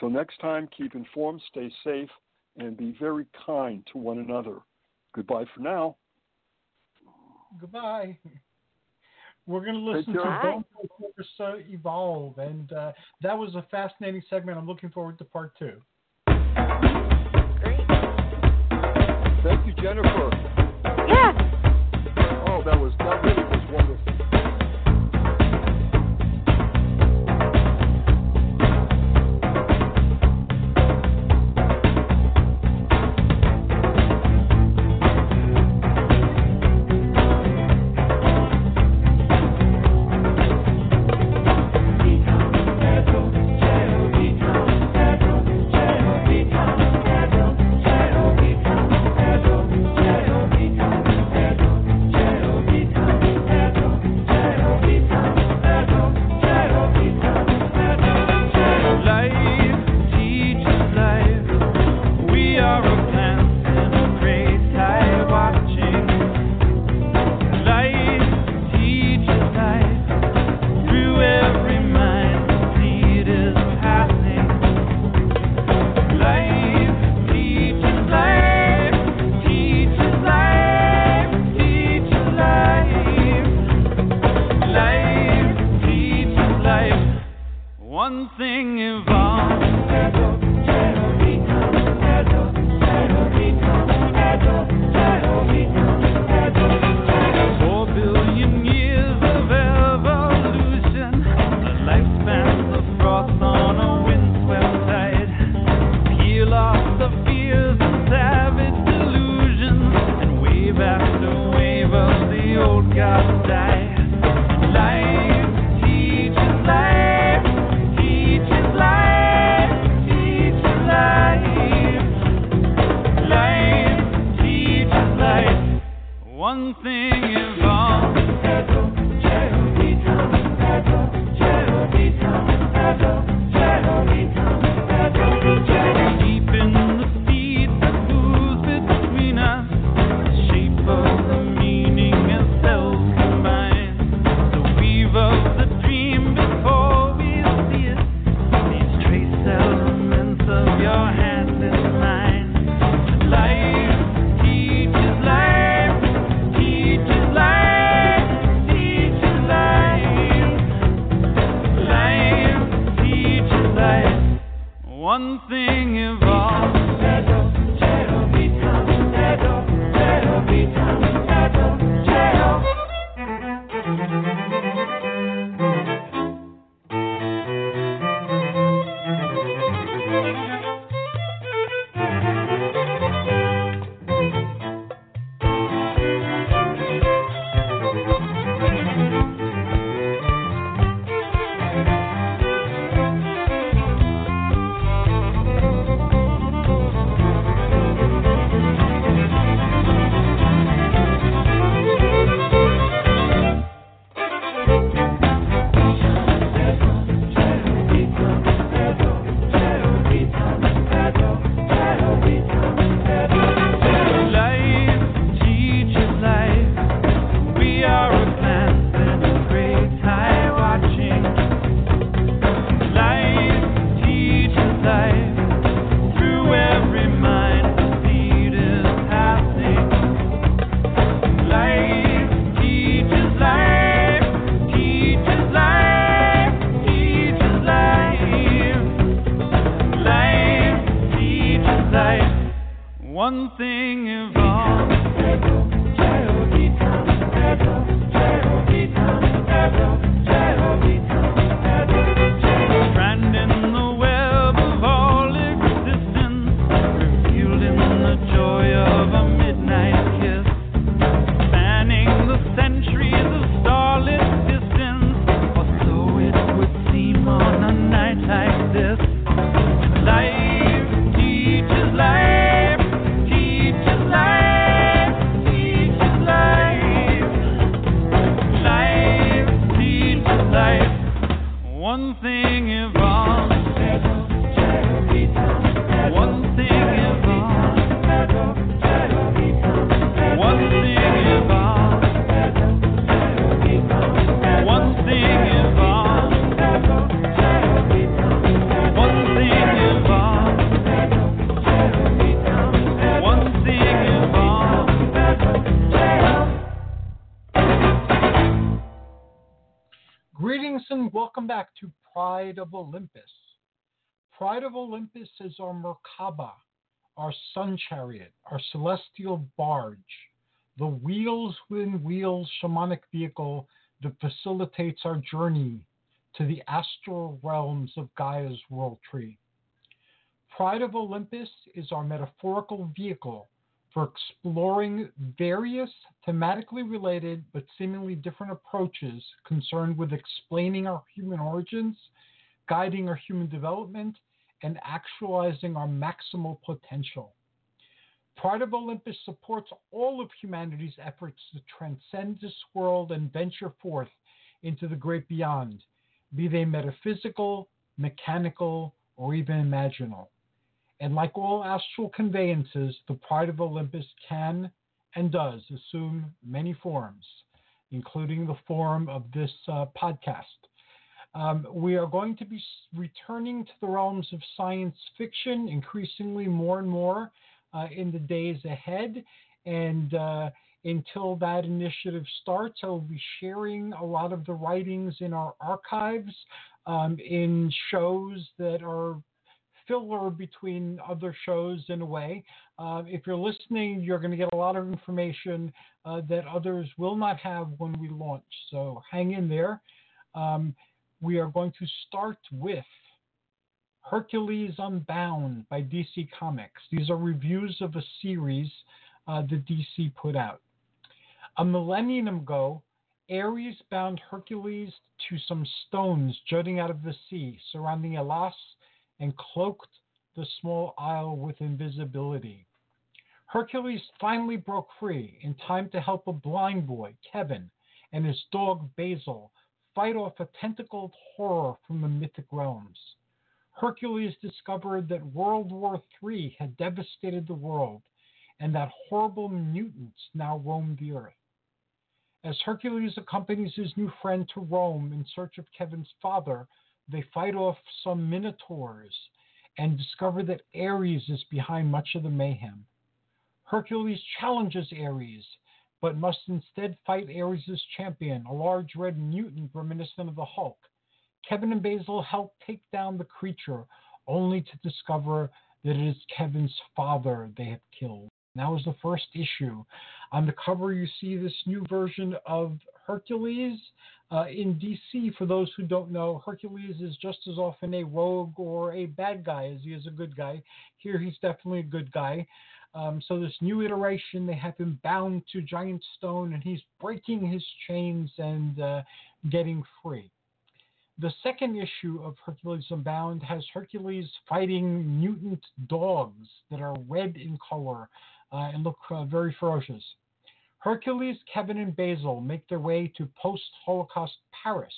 Till next time, keep informed, stay safe, and be very kind to one another. Goodbye for now. Goodbye. We're going to listen to Don't Let Us Evolve, and uh, that was a fascinating segment. I'm looking forward to part two. Great. Thank you, Jennifer. Yes. Oh, that was that really was wonderful. Thank you. Back to Pride of Olympus. Pride of Olympus is our Merkaba, our sun chariot, our celestial barge, the wheels within wheels shamanic vehicle that facilitates our journey to the astral realms of Gaia's world tree. Pride of Olympus is our metaphorical vehicle for exploring various thematically related but seemingly different approaches concerned with explaining our human origins, guiding our human development, and actualizing our maximal potential. Pride of Olympus supports all of humanity's efforts to transcend this world and venture forth into the great beyond, be they metaphysical, mechanical, or even imaginal. And like all astral conveyances, the Pride of Olympus can and does assume many forms, including the form of this uh, podcast. Um, we are going to be returning to the realms of science fiction increasingly more and more uh, in the days ahead. And uh, until that initiative starts, I will be sharing a lot of the writings in our archives um, in shows that are filler between other shows in a way. Uh, if you're listening, you're going to get a lot of information uh, that others will not have when we launch. So hang in there. Um, we are going to start with Hercules Unbound by D C Comics. These are reviews of a series uh, that D C put out. A millennium ago, Ares bound Hercules to some stones jutting out of the sea, surrounding Hellas, and cloaked the small isle with invisibility. Hercules finally broke free in time to help a blind boy, Kevin, and his dog, Basil, fight off a tentacled horror from the mythic realms. Hercules discovered that World War Three had devastated the world and that horrible mutants now roamed the earth. As Hercules accompanies his new friend to Rome in search of Kevin's father, they fight off some Minotaurs and discover that Ares is behind much of the mayhem. Hercules challenges Ares, but must instead fight Ares' champion, a large red mutant reminiscent of the Hulk. Kevin and Basil help take down the creature, only to discover that it is Kevin's father they have killed. And that was the first issue. On the cover, you see this new version of Hercules uh, in D C. For those who don't know, Hercules is just as often a rogue or a bad guy as he is a good guy. Here, he's definitely a good guy. Um, so this new iteration, they have him bound to giant stone, and he's breaking his chains and uh, getting free. The second issue of Hercules Unbound has Hercules fighting mutant dogs that are red in color Uh, and look uh, very ferocious. Hercules, Kevin, and Basil make their way to post-Holocaust Paris,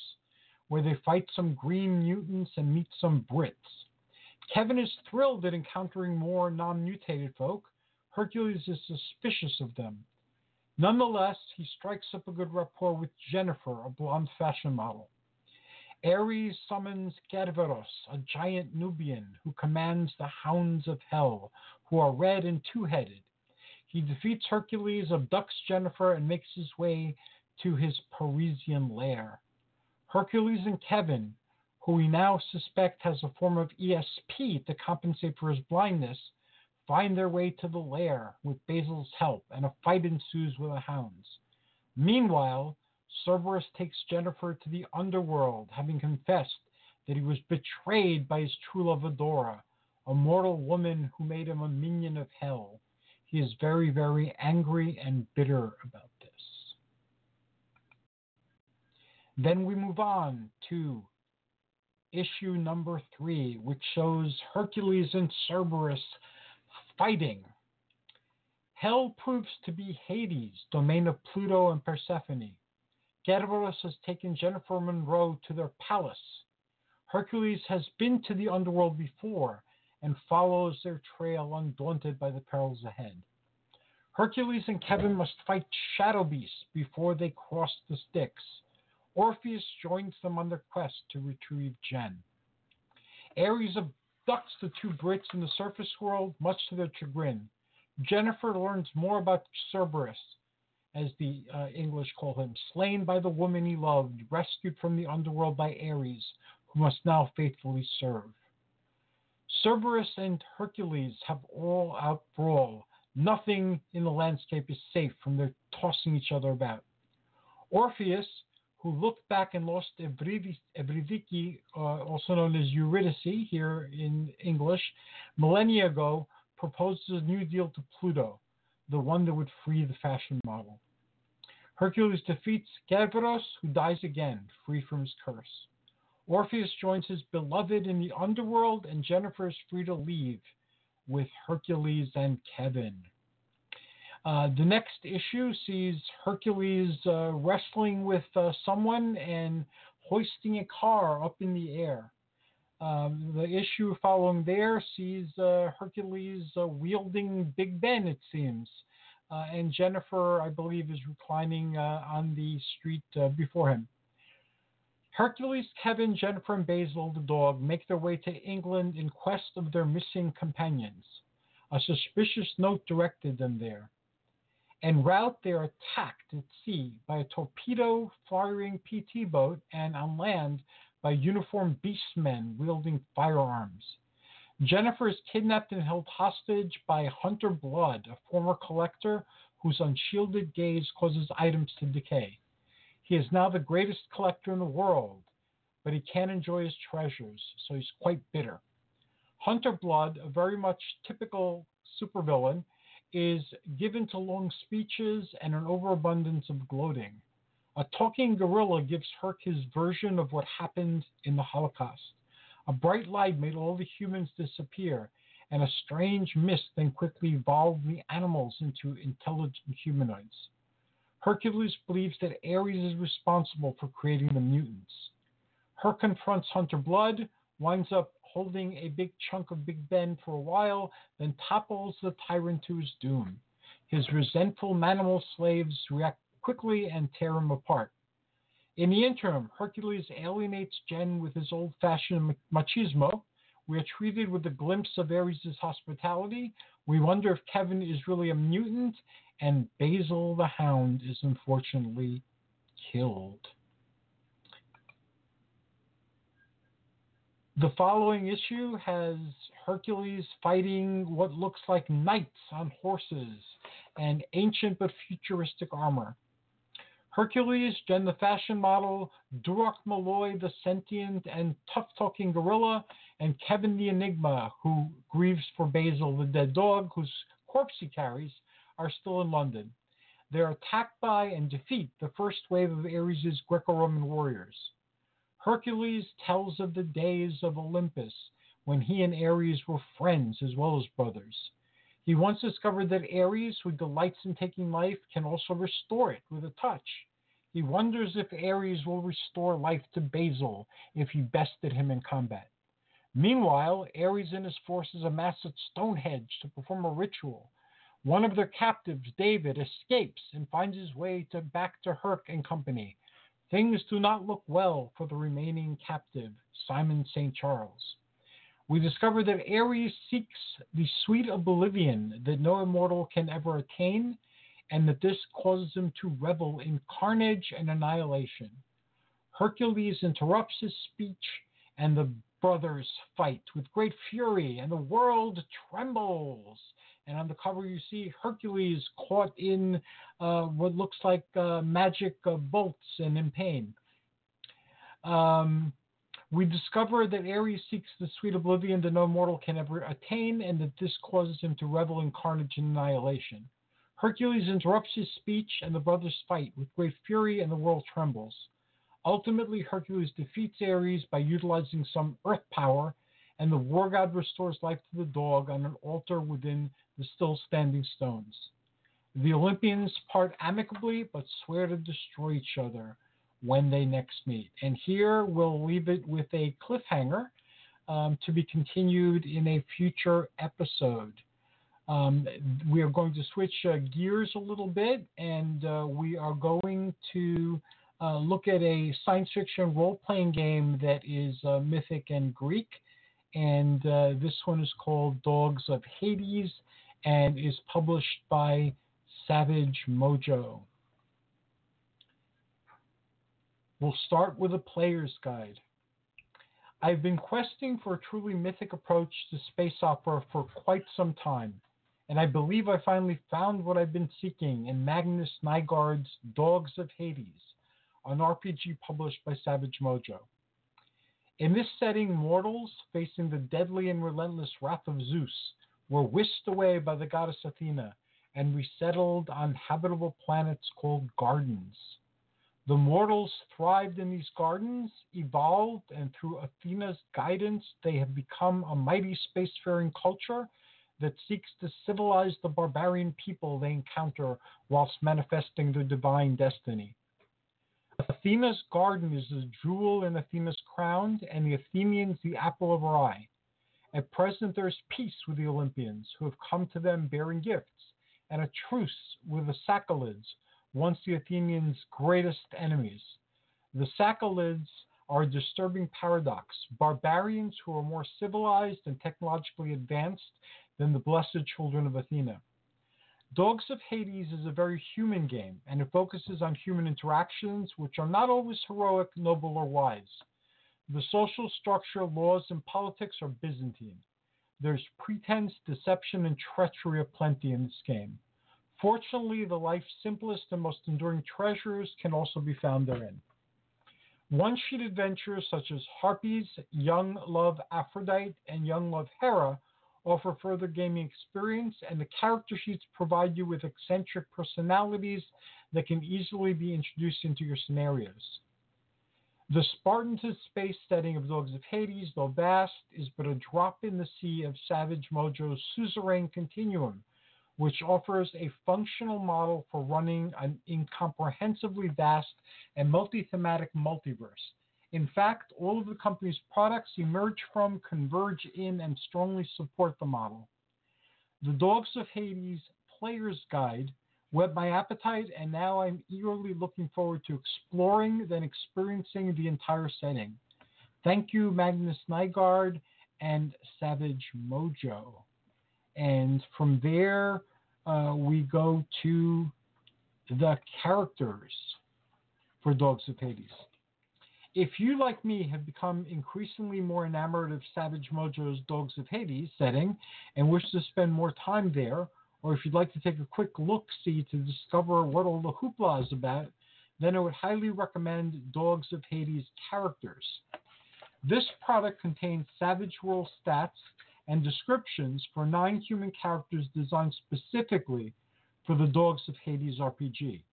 where they fight some green mutants and meet some Brits. Kevin is thrilled at encountering more non-mutated folk. Hercules is suspicious of them. Nonetheless, he strikes up a good rapport with Jennifer, a blonde fashion model. Ares summons Cerberus, a giant Nubian who commands the hounds of hell, who are red and two-headed. He defeats Hercules, abducts Jennifer, and makes his way to his Parisian lair. Hercules and Kevin, who we now suspect has a form of E S P to compensate for his blindness, find their way to the lair with Basil's help, and a fight ensues with the hounds. Meanwhile, Cerberus takes Jennifer to the underworld, having confessed that he was betrayed by his true love Adora, a mortal woman who made him a minion of hell. He is very, very angry and bitter about this. Then we move on to issue number three, which shows Hercules and Cerberus fighting. Hell proves to be Hades, domain of Pluto and Persephone. Cerberus has taken Jennifer Monroe to their palace. Hercules has been to the underworld before and follows their trail undaunted by the perils ahead. Hercules and Kevin must fight shadow beasts before they cross the Styx. Orpheus joins them on their quest to retrieve Jen. Ares abducts the two Brits in the surface world, much to their chagrin. Jennifer learns more about Cerberus, as the uh, English call him, slain by the woman he loved, rescued from the underworld by Ares, who must now faithfully serve. Cerberus and Hercules have all-out brawl. Nothing in the landscape is safe from their tossing each other about. Orpheus, who looked back and lost Evridiki, uh, also known as Eurydice here in English, millennia ago, proposes a new deal to Pluto, the one that would free the fashion model. Hercules defeats Cerberus, who dies again, free from his curse. Orpheus joins his beloved in the underworld, and Jennifer is free to leave with Hercules and Kevin. Uh, the next issue sees Hercules uh, wrestling with uh, someone and hoisting a car up in the air. Um, the issue following there sees uh, Hercules uh, wielding Big Ben, it seems, uh, and Jennifer, I believe, is reclining uh, on the street uh, before him. Hercules, Kevin, Jennifer, and Basil, the dog, make their way to England in quest of their missing companions. A suspicious note directed them there. En route, they are attacked at sea by a torpedo-firing P T boat, and on land by uniformed beastmen wielding firearms. Jennifer is kidnapped and held hostage by Hunter Blood, a former collector whose unshielded gaze causes items to decay. He is now the greatest collector in the world, but he can't enjoy his treasures, so he's quite bitter. Hunter Blood, a very much typical supervillain, is given to long speeches and an overabundance of gloating. A talking gorilla gives Herc his version of what happened in the Holocaust. A bright light made all the humans disappear, and a strange mist then quickly evolved the animals into intelligent humanoids. Hercules believes that Ares is responsible for creating the mutants. Herc confronts Hunter Blood, winds up holding a big chunk of Big Ben for a while, then topples the tyrant to his doom. His resentful manimal slaves react quickly and tear him apart. In the interim, Hercules alienates Jen with his old-fashioned machismo. We are treated with a glimpse of Ares' hospitality. We wonder if Kevin is really a mutant, and Basil the Hound is unfortunately killed. The following issue has Hercules fighting what looks like knights on horses and ancient but futuristic armor. Hercules, Jen the fashion model, Duroc Malloy the sentient and tough-talking gorilla, and Kevin the Enigma, who grieves for Basil the dead dog, whose corpse he carries, are still in London. They're attacked by and defeat the first wave of Ares' Greco-Roman warriors. Hercules tells of the days of Olympus, when he and Ares were friends as well as brothers. He once discovered that Ares, who delights in taking life, can also restore it with a touch. He wonders if Ares will restore life to Basil if he bested him in combat. Meanwhile, Ares and his forces amass at Stonehenge to perform a ritual. One of their captives, David, escapes and finds his way to back to Herc and company. Things do not look well for the remaining captive, Simon Saint Charles. We discover that Ares seeks the sweet oblivion that no immortal can ever attain, and that this causes him to revel in carnage and annihilation. Hercules interrupts his speech, and the brothers fight with great fury, and the world trembles. And on the cover you see Hercules caught in uh, what looks like uh, magic uh, bolts and in pain. Um, we discover that Ares seeks the sweet oblivion that no mortal can ever attain, and that this causes him to revel in carnage and annihilation. Hercules interrupts his speech, and the brothers fight with great fury, and the world trembles. Ultimately, Hercules defeats Ares by utilizing some earth power, and the war god restores life to the dog on an altar within the still-standing stones. The Olympians part amicably, but swear to destroy each other when they next meet. And here we'll leave it with a cliffhanger um, to be continued in a future episode. Um, we are going to switch uh, gears a little bit, and uh, we are going to uh, look at a science fiction role-playing game that is uh, mythic and Greek. And uh, this one is called Dogs of Hades and is published by Savage Mojo. We'll start with a player's guide. I've been questing for a truly mythic approach to space opera for quite some time, and I believe I finally found what I've been seeking in Magnus Nygaard's Dogs of Hades, an R P G published by Savage Mojo. In this setting, mortals, facing the deadly and relentless wrath of Zeus, were whisked away by the goddess Athena and resettled on habitable planets called gardens. The mortals thrived in these gardens, evolved, and through Athena's guidance, they have become a mighty spacefaring culture that seeks to civilize the barbarian people they encounter whilst manifesting their divine destiny. Athena's garden is the jewel in Athena's crown, and the Athenians the apple of her eye. At present, there is peace with the Olympians, who have come to them bearing gifts, and a truce with the Saccalids, once the Athenians' greatest enemies. The Saccalids are a disturbing paradox, barbarians who are more civilized and technologically advanced than the blessed children of Athena. Dogs of Hades is a very human game, and it focuses on human interactions, which are not always heroic, noble, or wise. The social structure, laws, and politics are Byzantine. There's pretense, deception, and treachery aplenty in this game. Fortunately, the life's simplest and most enduring treasures can also be found therein. One-sheet adventures such as Harpies, Young Love Aphrodite, and Young Love Hera offer further gaming experience, and the character sheets provide you with eccentric personalities that can easily be introduced into your scenarios. The Spartans' space setting of dogs of Hades, though vast, is but a drop in the sea of Savage Mojo's suzerain continuum, which offers a functional model for running an incomprehensibly vast and multi-thematic multiverse. In fact, all of the company's products emerge from, converge in, and strongly support the model. The Dogs of Hades Player's Guide whet my appetite, and now I'm eagerly looking forward to exploring, then experiencing the entire setting. Thank you, Magnus Nygaard and Savage Mojo. And from there, uh, we go to the characters for Dogs of Hades. If you, like me, have become increasingly more enamored of Savage Mojo's Dogs of Hades setting and wish to spend more time there, or if you'd like to take a quick look-see to discover what all the hoopla is about, then I would highly recommend Dogs of Hades Characters. This product contains Savage World stats and descriptions for nine human characters designed specifically for the Dogs of Hades R P G.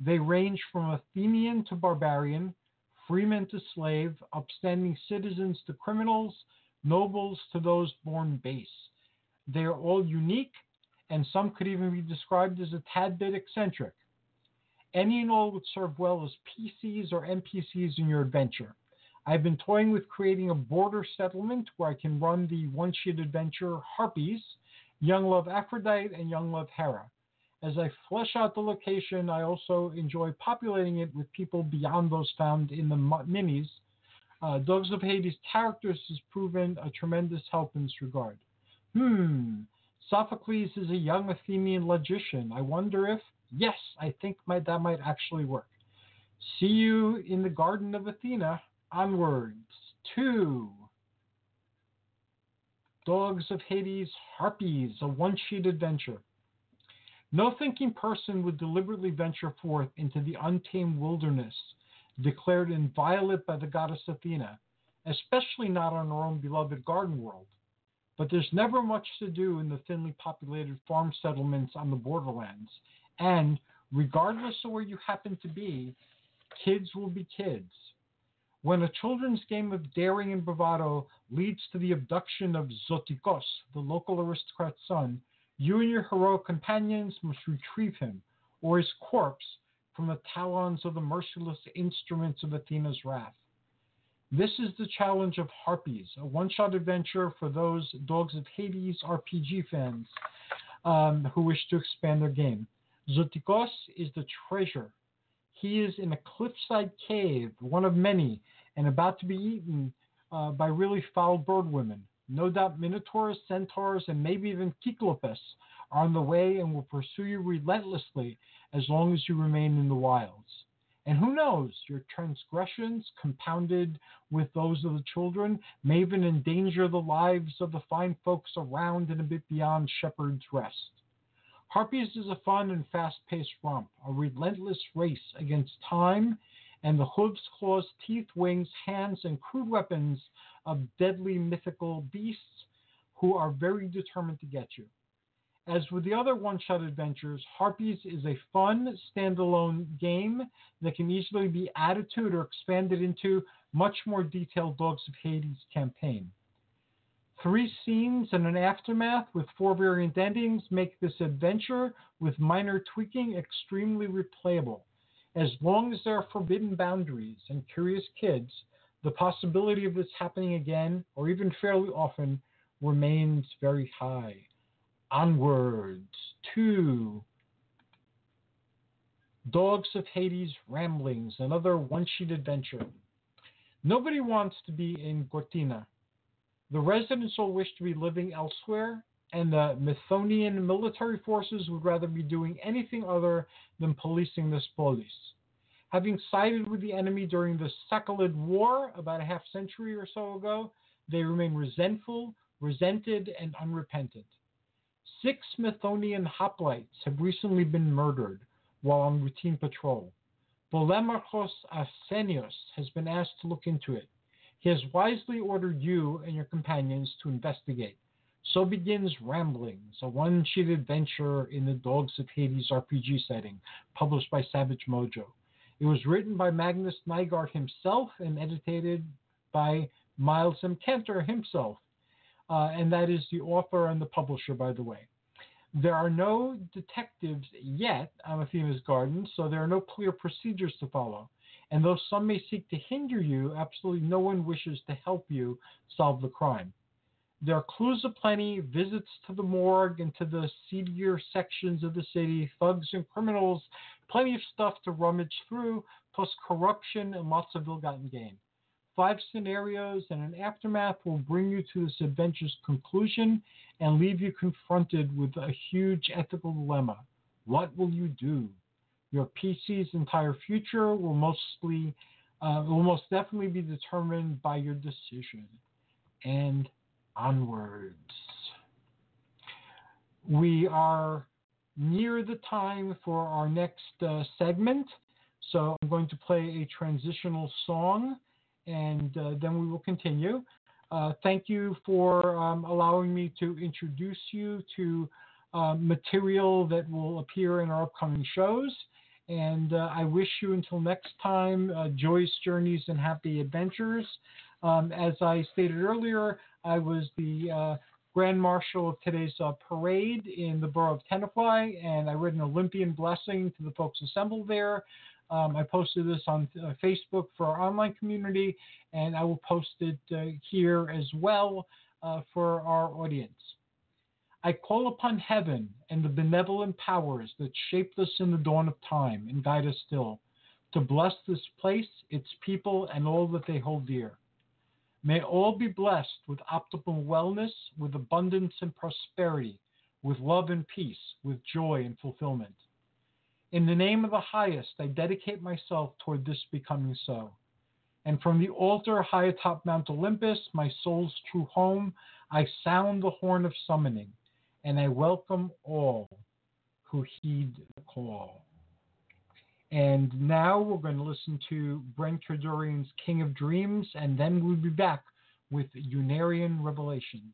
They range from Athenian to barbarian, freeman to slave, upstanding citizens to criminals, nobles to those born base. They are all unique, and some could even be described as a tad bit eccentric. Any and all would serve well as P Cs or N P Cs in your adventure. I've been toying with creating a border settlement where I can run the one-sheet adventure Harpies, Young Love Aphrodite, and Young Love Hera. As I flesh out the location, I also enjoy populating it with people beyond those found in the minis. Uh, Dogs of Hades Characters has proven a tremendous help in this regard. Hmm... Sophocles is a young Athenian logician. I wonder if, yes, I think my, that might actually work. See you in the Garden of Athena. Onwards to Dogs of Hades Harpies, a one-sheet adventure. No thinking person would deliberately venture forth into the untamed wilderness, declared inviolate by the goddess Athena, especially not on her own beloved garden world. But there's never much to do in the thinly populated farm settlements on the borderlands. And regardless of where you happen to be, kids will be kids. When a children's game of daring and bravado leads to the abduction of Zotikos, the local aristocrat's son, you and your heroic companions must retrieve him, or his corpse, from the talons of the merciless instruments of Athena's wrath. This is the challenge of Harpies, a one-shot adventure for those Dogs of Hades R P G fans um, who wish to expand their game. Zotikos is the treasure. He is in a cliffside cave, one of many, and about to be eaten uh, by really foul bird women. No doubt Minotaurs, Centaurs, and maybe even Kyklopes are on the way and will pursue you relentlessly as long as you remain in the wilds. And who knows, your transgressions, compounded with those of the children, may even endanger the lives of the fine folks around and a bit beyond Shepherd's Rest. Harpies is a fun and fast-paced romp, a relentless race against time and the hooves, claws, teeth, wings, hands, and crude weapons of deadly mythical beasts who are very determined to get you. As with the other one-shot adventures, Harpies is a fun, standalone game that can easily be added to or expanded into much more detailed Dogs of Hades campaign. Three scenes and an aftermath with four variant endings make this adventure, with minor tweaking, extremely replayable. As long as there are forbidden boundaries and curious kids, the possibility of this happening again, or even fairly often, remains very high. Onwards to Dogs of Hades Ramblings, another one-sheet adventure. Nobody wants to be in Gortina. The residents all wish to be living elsewhere, and the Mythonian military forces would rather be doing anything other than policing this polis. Having sided with the enemy during the Sacalid War about a half century or so ago, they remain resentful, resented, and unrepentant. Six Mythonian hoplites have recently been murdered while on routine patrol. Polemarchos Arsenios has been asked to look into it. He has wisely ordered you and your companions to investigate. So begins Ramblings, a one-sheet adventure in the Dogs of Hades R P G setting, published by Savage Mojo. It was written by Magnus Nygaard himself and edited by Miles M. Cantor himself. Uh, and that is the author and the publisher, by the way. There are no detectives yet on Athena's Garden, so there are no clear procedures to follow. And though some may seek to hinder you, absolutely no one wishes to help you solve the crime. There are clues aplenty, visits to the morgue and to the seedier sections of the city, thugs and criminals, plenty of stuff to rummage through, plus corruption and lots of ill-gotten gain. Five scenarios and an aftermath will bring you to this adventure's conclusion and leave you confronted with a huge ethical dilemma. What will you do? Your P C's entire future will mostly, uh, will most definitely be determined by your decision. And onwards. We are near the time for our next uh, segment, so I'm going to play a transitional song, and uh, then we will continue. Uh, thank you for um, allowing me to introduce you to uh, material that will appear in our upcoming shows, and uh, I wish you until next time uh, joyous journeys and happy adventures. Um, as I stated earlier, I was the uh, Grand Marshal of today's uh, parade in the borough of Tenafly, and I read an Olympian blessing to the folks assembled there. Um, I posted this on uh, Facebook for our online community, and I will post it uh, here as well uh, for our audience. I call upon heaven and the benevolent powers that shaped us in the dawn of time and guide us still to bless this place, its people, and all that they hold dear. May all be blessed with optimal wellness, with abundance and prosperity, with love and peace, with joy and fulfillment. In the name of the highest, I dedicate myself toward this becoming so. And from the altar high atop Mount Olympus, my soul's true home, I sound the horn of summoning, and I welcome all who heed the call. And now we're going to listen to Brent Tredurian's King of Dreams, and then we'll be back with Unarian Revelations.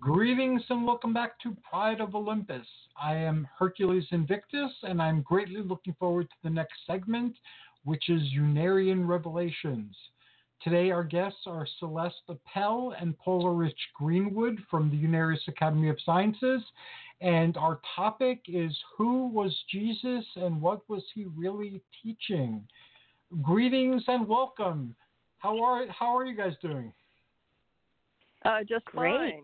Greetings and welcome back to Pride of Olympus. I am Hercules Invictus, and I'm greatly looking forward to the next segment, which is Lunarian Revelations. Today our guests are Celeste Appel and Paula Rich Greenwood from the Unarius Academy of Sciences, and our topic is Who Was Jesus and What Was He Really Teaching? Greetings and welcome. How are how are you guys doing? Uh, just Great. Fine.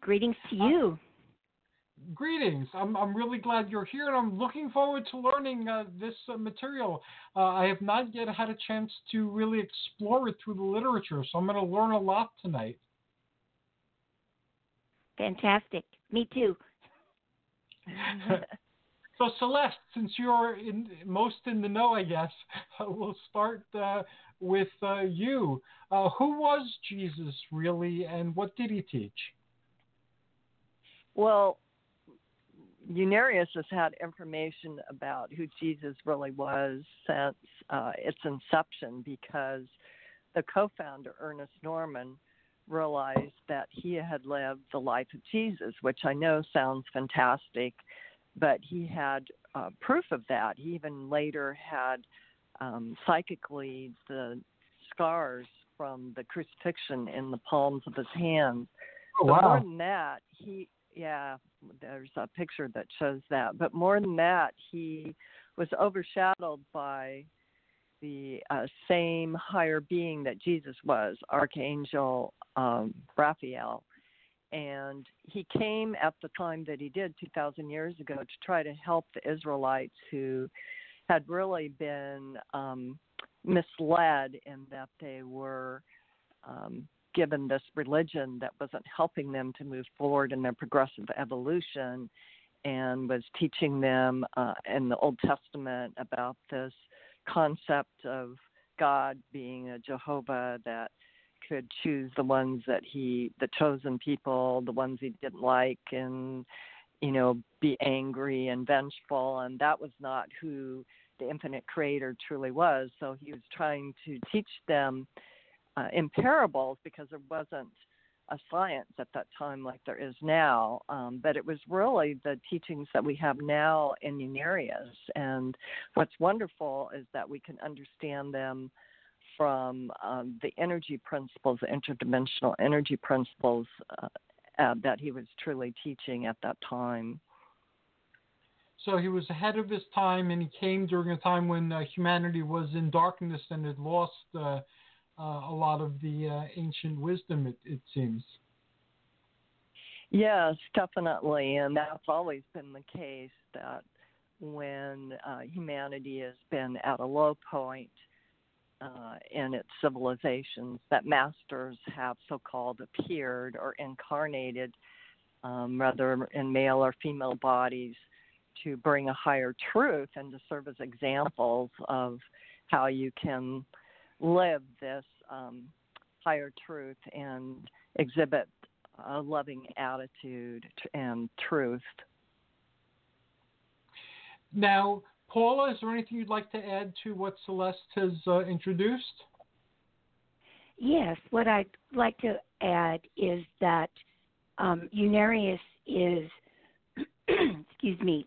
Greetings to you. Uh, greetings. I'm I'm really glad you're here, and I'm looking forward to learning uh, this uh, material. Uh, I have not yet had a chance to really explore it through the literature, so I'm going to learn a lot tonight. Fantastic. Me too. So Celeste, since you're in, most in the know, I guess, we'll start uh, with uh, you. Uh, who was Jesus really, and what did he teach? Well, Unarius has had information about who Jesus really was since uh, its inception, because the co-founder, Ernest Norman, realized that he had lived the life of Jesus, which I know sounds fantastic, but he had uh, proof of that. He even later had um, psychically the scars from the crucifixion in the palms of his hands. Oh, wow. But more than that, he... Yeah, there's a picture that shows that. But more than that, he was overshadowed by the uh, same higher being that Jesus was, Archangel um, Raphael. And he came at the time that he did two thousand years ago to try to help the Israelites who had really been um, misled in that they were um, given this religion that wasn't helping them to move forward in their progressive evolution, and was teaching them uh, in the Old Testament about this concept of God being a Jehovah that could choose the ones that he, the chosen people, the ones he didn't like, and, you know, be angry and vengeful. And that was not who the infinite creator truly was. So he was trying to teach them Uh, in parables, because there wasn't a science at that time like there is now, um, but it was really the teachings that we have now in Unarius. And what's wonderful is that we can understand them from um, the energy principles, the interdimensional energy principles uh, uh, that he was truly teaching at that time. So he was ahead of his time, and he came during a time when uh, humanity was in darkness and had lost Uh, Uh, a lot of the uh, ancient wisdom, it, it seems. Yes, definitely, and that's always been the case, that when uh, humanity has been at a low point uh, in its civilizations, that masters have so-called appeared or incarnated, um, rather in male or female bodies, to bring a higher truth and to serve as examples of how you can live this um, higher truth and exhibit a loving attitude and truth. Now, Paula, is there anything you'd like to add to what Celeste has uh, introduced? Yes, what I'd like to add is that um, Unarius is, excuse me,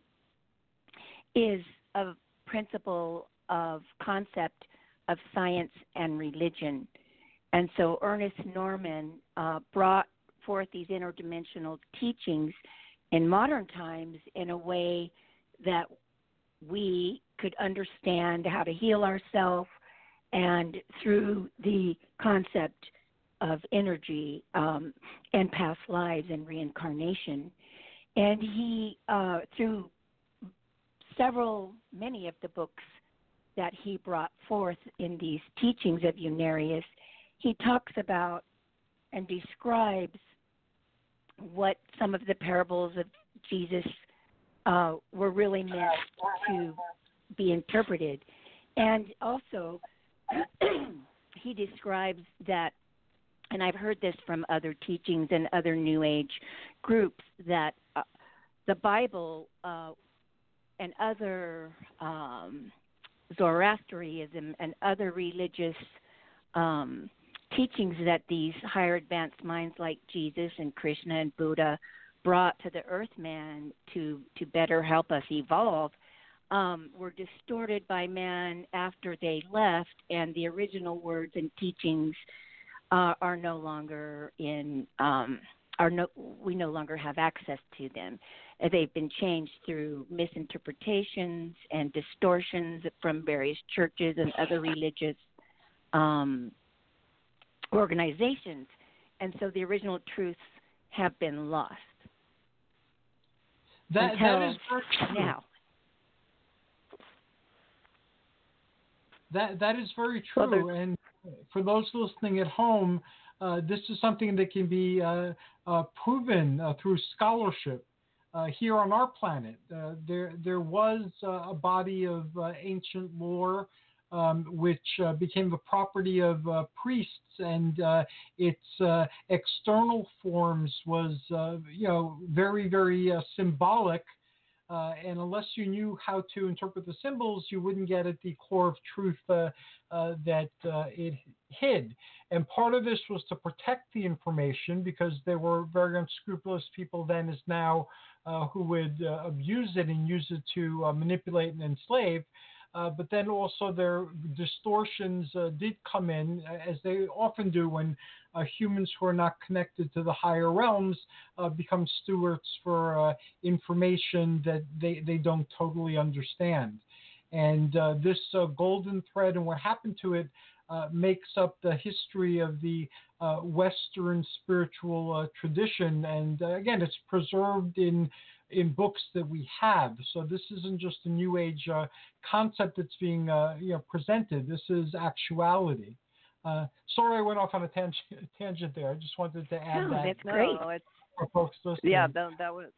is a principle of concept of science and religion. And so Ernest Norman uh, brought forth these interdimensional teachings in modern times in a way that we could understand how to heal ourselves, and through the concept of energy um, and past lives and reincarnation. And he, uh, through several, many of the books that he brought forth in these teachings of Unarius, he talks about and describes what some of the parables of Jesus uh, were really meant to be interpreted. And also, he describes that, and I've heard this from other teachings and other New Age groups, that uh, the Bible uh, and other um, Zoroastrianism and other religious um, teachings that these higher advanced minds like Jesus and Krishna and Buddha brought to the earth man to, to better help us evolve um, were distorted by man after they left, and the original words and teachings uh, are no longer in um, are no we no longer have access to them. They've been changed through misinterpretations and distortions from various churches and other religious um, organizations, and so the original truths have been lost. That, until that is very true. Now. That that is very true, well, and for those listening at home, uh, this is something that can be uh, uh, proven uh, through scholarship. Uh, here on our planet, uh, there there was uh, a body of uh, ancient lore, Um, which uh, became the property of uh, priests, and uh, its uh, external forms was, uh, you know, very, very uh, symbolic. Uh, and unless you knew how to interpret the symbols, you wouldn't get at the core of truth uh, uh, that uh, it hid. And part of this was to protect the information, because there were very unscrupulous people then as now uh, who would uh, abuse it and use it to uh, manipulate and enslave. Uh, but then also their distortions uh, did come in, as they often do when uh, humans who are not connected to the higher realms uh, become stewards for uh, information that they, they don't totally understand. And uh, this uh, golden thread and what happened to it uh, makes up the history of the uh, Western spiritual uh, tradition. And uh, again, it's preserved in in books that we have. So this isn't just a New Age uh, concept that's being uh, you know, presented. This is actuality. Uh, sorry I went off on a tangent, tangent there. I just wanted to add oh, that. That's great. No, it's, for folks listening. Yeah, that, that was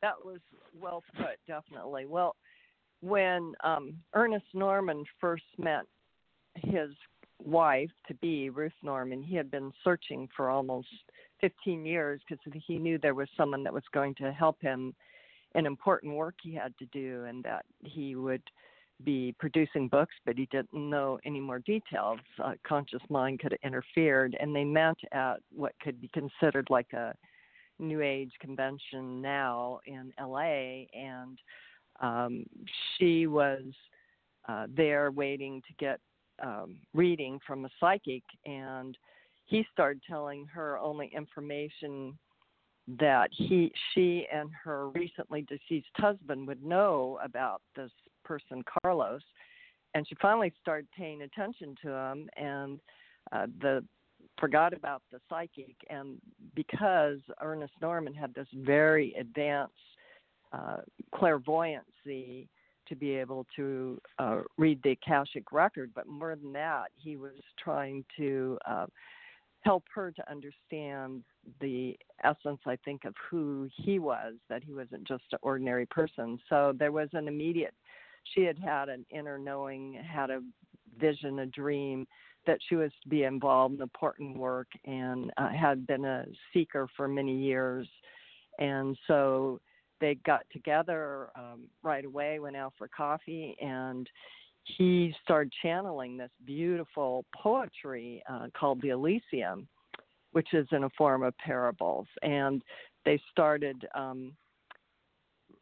that was well put, definitely. Well, when um, Ernest Norman first met his wife to be Ruth Norman, he had been searching for almost fifteen years because he knew there was someone that was going to help him in important work he had to do, and that he would be producing books, but he didn't know any more details. Uh, conscious mind could have interfered, and they met at what could be considered like a New Age convention now in L A, and um, she was uh, there waiting to get um, reading from a psychic, and he started telling her only information that he, she and her recently deceased husband would know about this person, Carlos. And she finally started paying attention to him, and uh, the forgot about the psychic. And because Ernest Norman had this very advanced uh, clairvoyancy to be able to uh, read the Akashic record. But more than that, he was trying to uh, help her to understand the essence, I think, of who he was, that he wasn't just an ordinary person. So there was an immediate, she had had an inner knowing, had a vision, a dream that she was to be involved in important work, and uh, had been a seeker for many years. And so they got together um, right away, went out for coffee, and he started channeling this beautiful poetry uh, called the Elysium, which is in a form of parables. And they started um,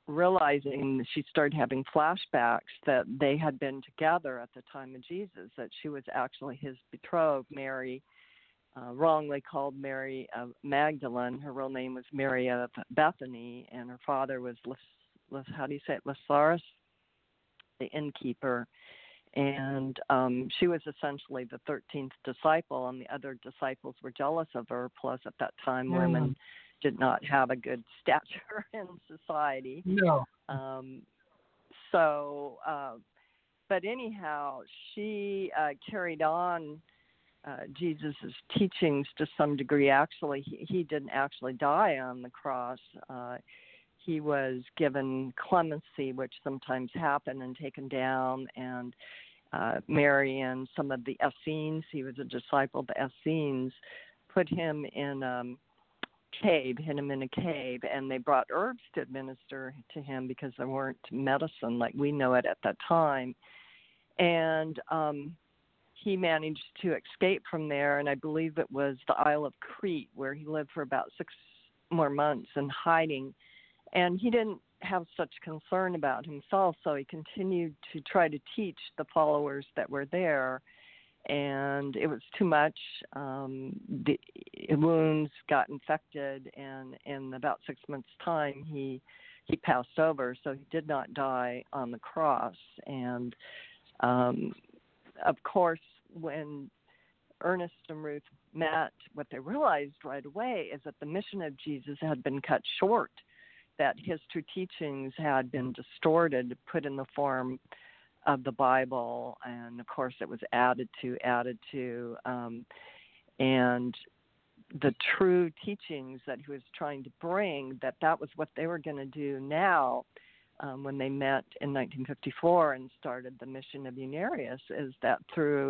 realizing, she started having flashbacks that they had been together at the time of Jesus, that she was actually his betrothed, Mary, Uh, wrongly called Mary of Magdalene. Her real name was Mary of Bethany, and her father was, Lis, Lis, how do you say it, Lazarus, the innkeeper. And um, she was essentially the thirteenth disciple, and the other disciples were jealous of her. Plus, at that time, mm. women did not have a good stature in society. No. Um, so, uh, but anyhow, she uh, carried on Uh, Jesus' teachings to some degree. Actually, he, he didn't actually die on the cross. Uh, he was given clemency, which sometimes happened, and taken down. And uh, Mary and some of the Essenes, he was a disciple of the Essenes, put him in a um, cave, hid him in a cave, and they brought herbs to administer to him because there weren't medicine like we know it at that time. And um he managed to escape from there, and I believe it was the Isle of Crete, where he lived for about six more months in hiding. And he didn't have such concern about himself, so he continued to try to teach the followers that were there, and it was too much. Um, the wounds got infected, and in about six months' time, he, he passed over, so he did not die on the cross. And um, of course, when Ernest and Ruth met, what they realized right away is that the mission of Jesus had been cut short, that his true teachings had been distorted, put in the form of the Bible, and of course it was added to, added to, um, and the true teachings that he was trying to bring, that that was what they were going to do now. Um, when they met in nineteen fifty-four and started the mission of Unarius, is that through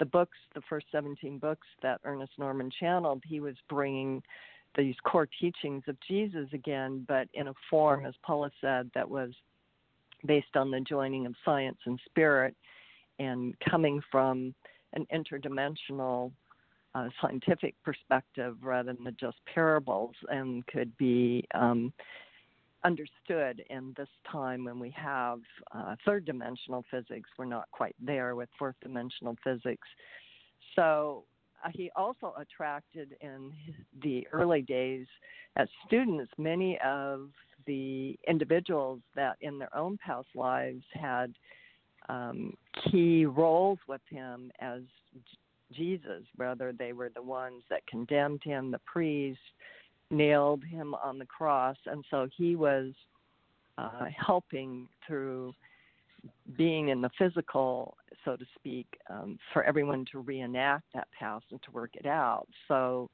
the books, the first seventeen books that Ernest Norman channeled, he was bringing these core teachings of Jesus again, but in a form, as Paula said, that was based on the joining of science and spirit, and coming from an interdimensional uh, scientific perspective rather than the just parables, and could be Um, understood in this time when we have uh, third-dimensional physics. We're not quite there with fourth-dimensional physics. So uh, he also attracted in the early days as students many of the individuals that in their own past lives had um, key roles with him as Jesus, whether they were the ones that condemned him, the priests, nailed him on the cross. And so he was uh, helping through being in the physical, so to speak, um, for everyone to reenact that past and to work it out. So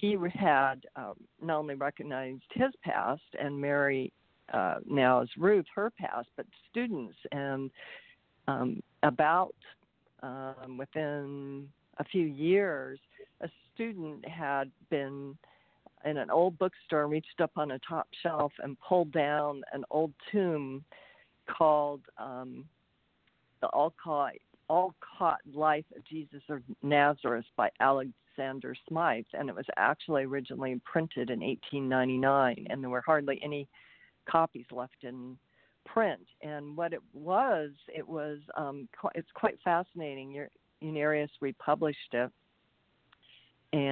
he had um, not only recognized his past, and Mary uh, now is Ruth, her past, but students. And um, about um, within a few years, a student had been in an old bookstore, reached up on a top shelf and pulled down an old tomb called um, The All-Caught, All-Caught Life of Jesus of Nazareth by Alexander Smythe, and it was actually originally printed in eighteen ninety-nine, and there were hardly any copies left in print. And what it was, it was, um, it's quite fascinating. Unarius republished it,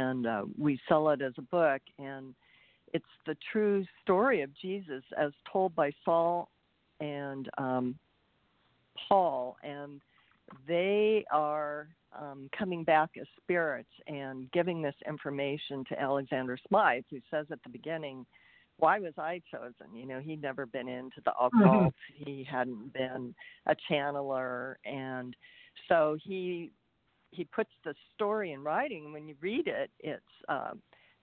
and uh, we sell it as a book, and it's the true story of Jesus as told by Saul and um, Paul, and they are um, coming back as spirits and giving this information to Alexander Smythe, who says at the beginning, why was I chosen? You know, he'd never been into the occult. Mm-hmm. He hadn't been a channeler. And so he he puts the story in writing. When you read it, it's uh,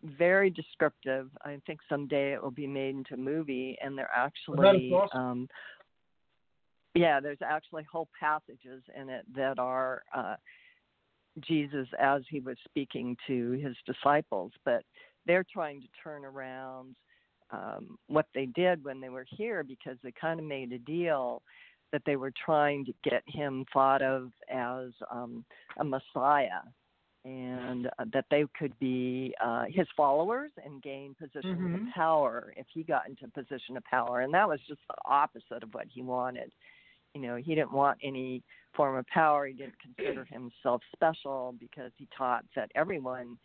very descriptive. I think someday it will be made into a movie. And they're actually, well, awesome. um, yeah, there's actually whole passages in it that are uh, Jesus as he was speaking to his disciples. But they're trying to turn around um, what they did when they were here, because they kind of made a deal that they were trying to get him thought of as um, a messiah, and uh, that they could be uh, his followers and gain positions mm-hmm. of power if he got into a position of power. And that was just the opposite of what he wanted. You know, he didn't want any form of power. He didn't consider himself special, because he taught that everyone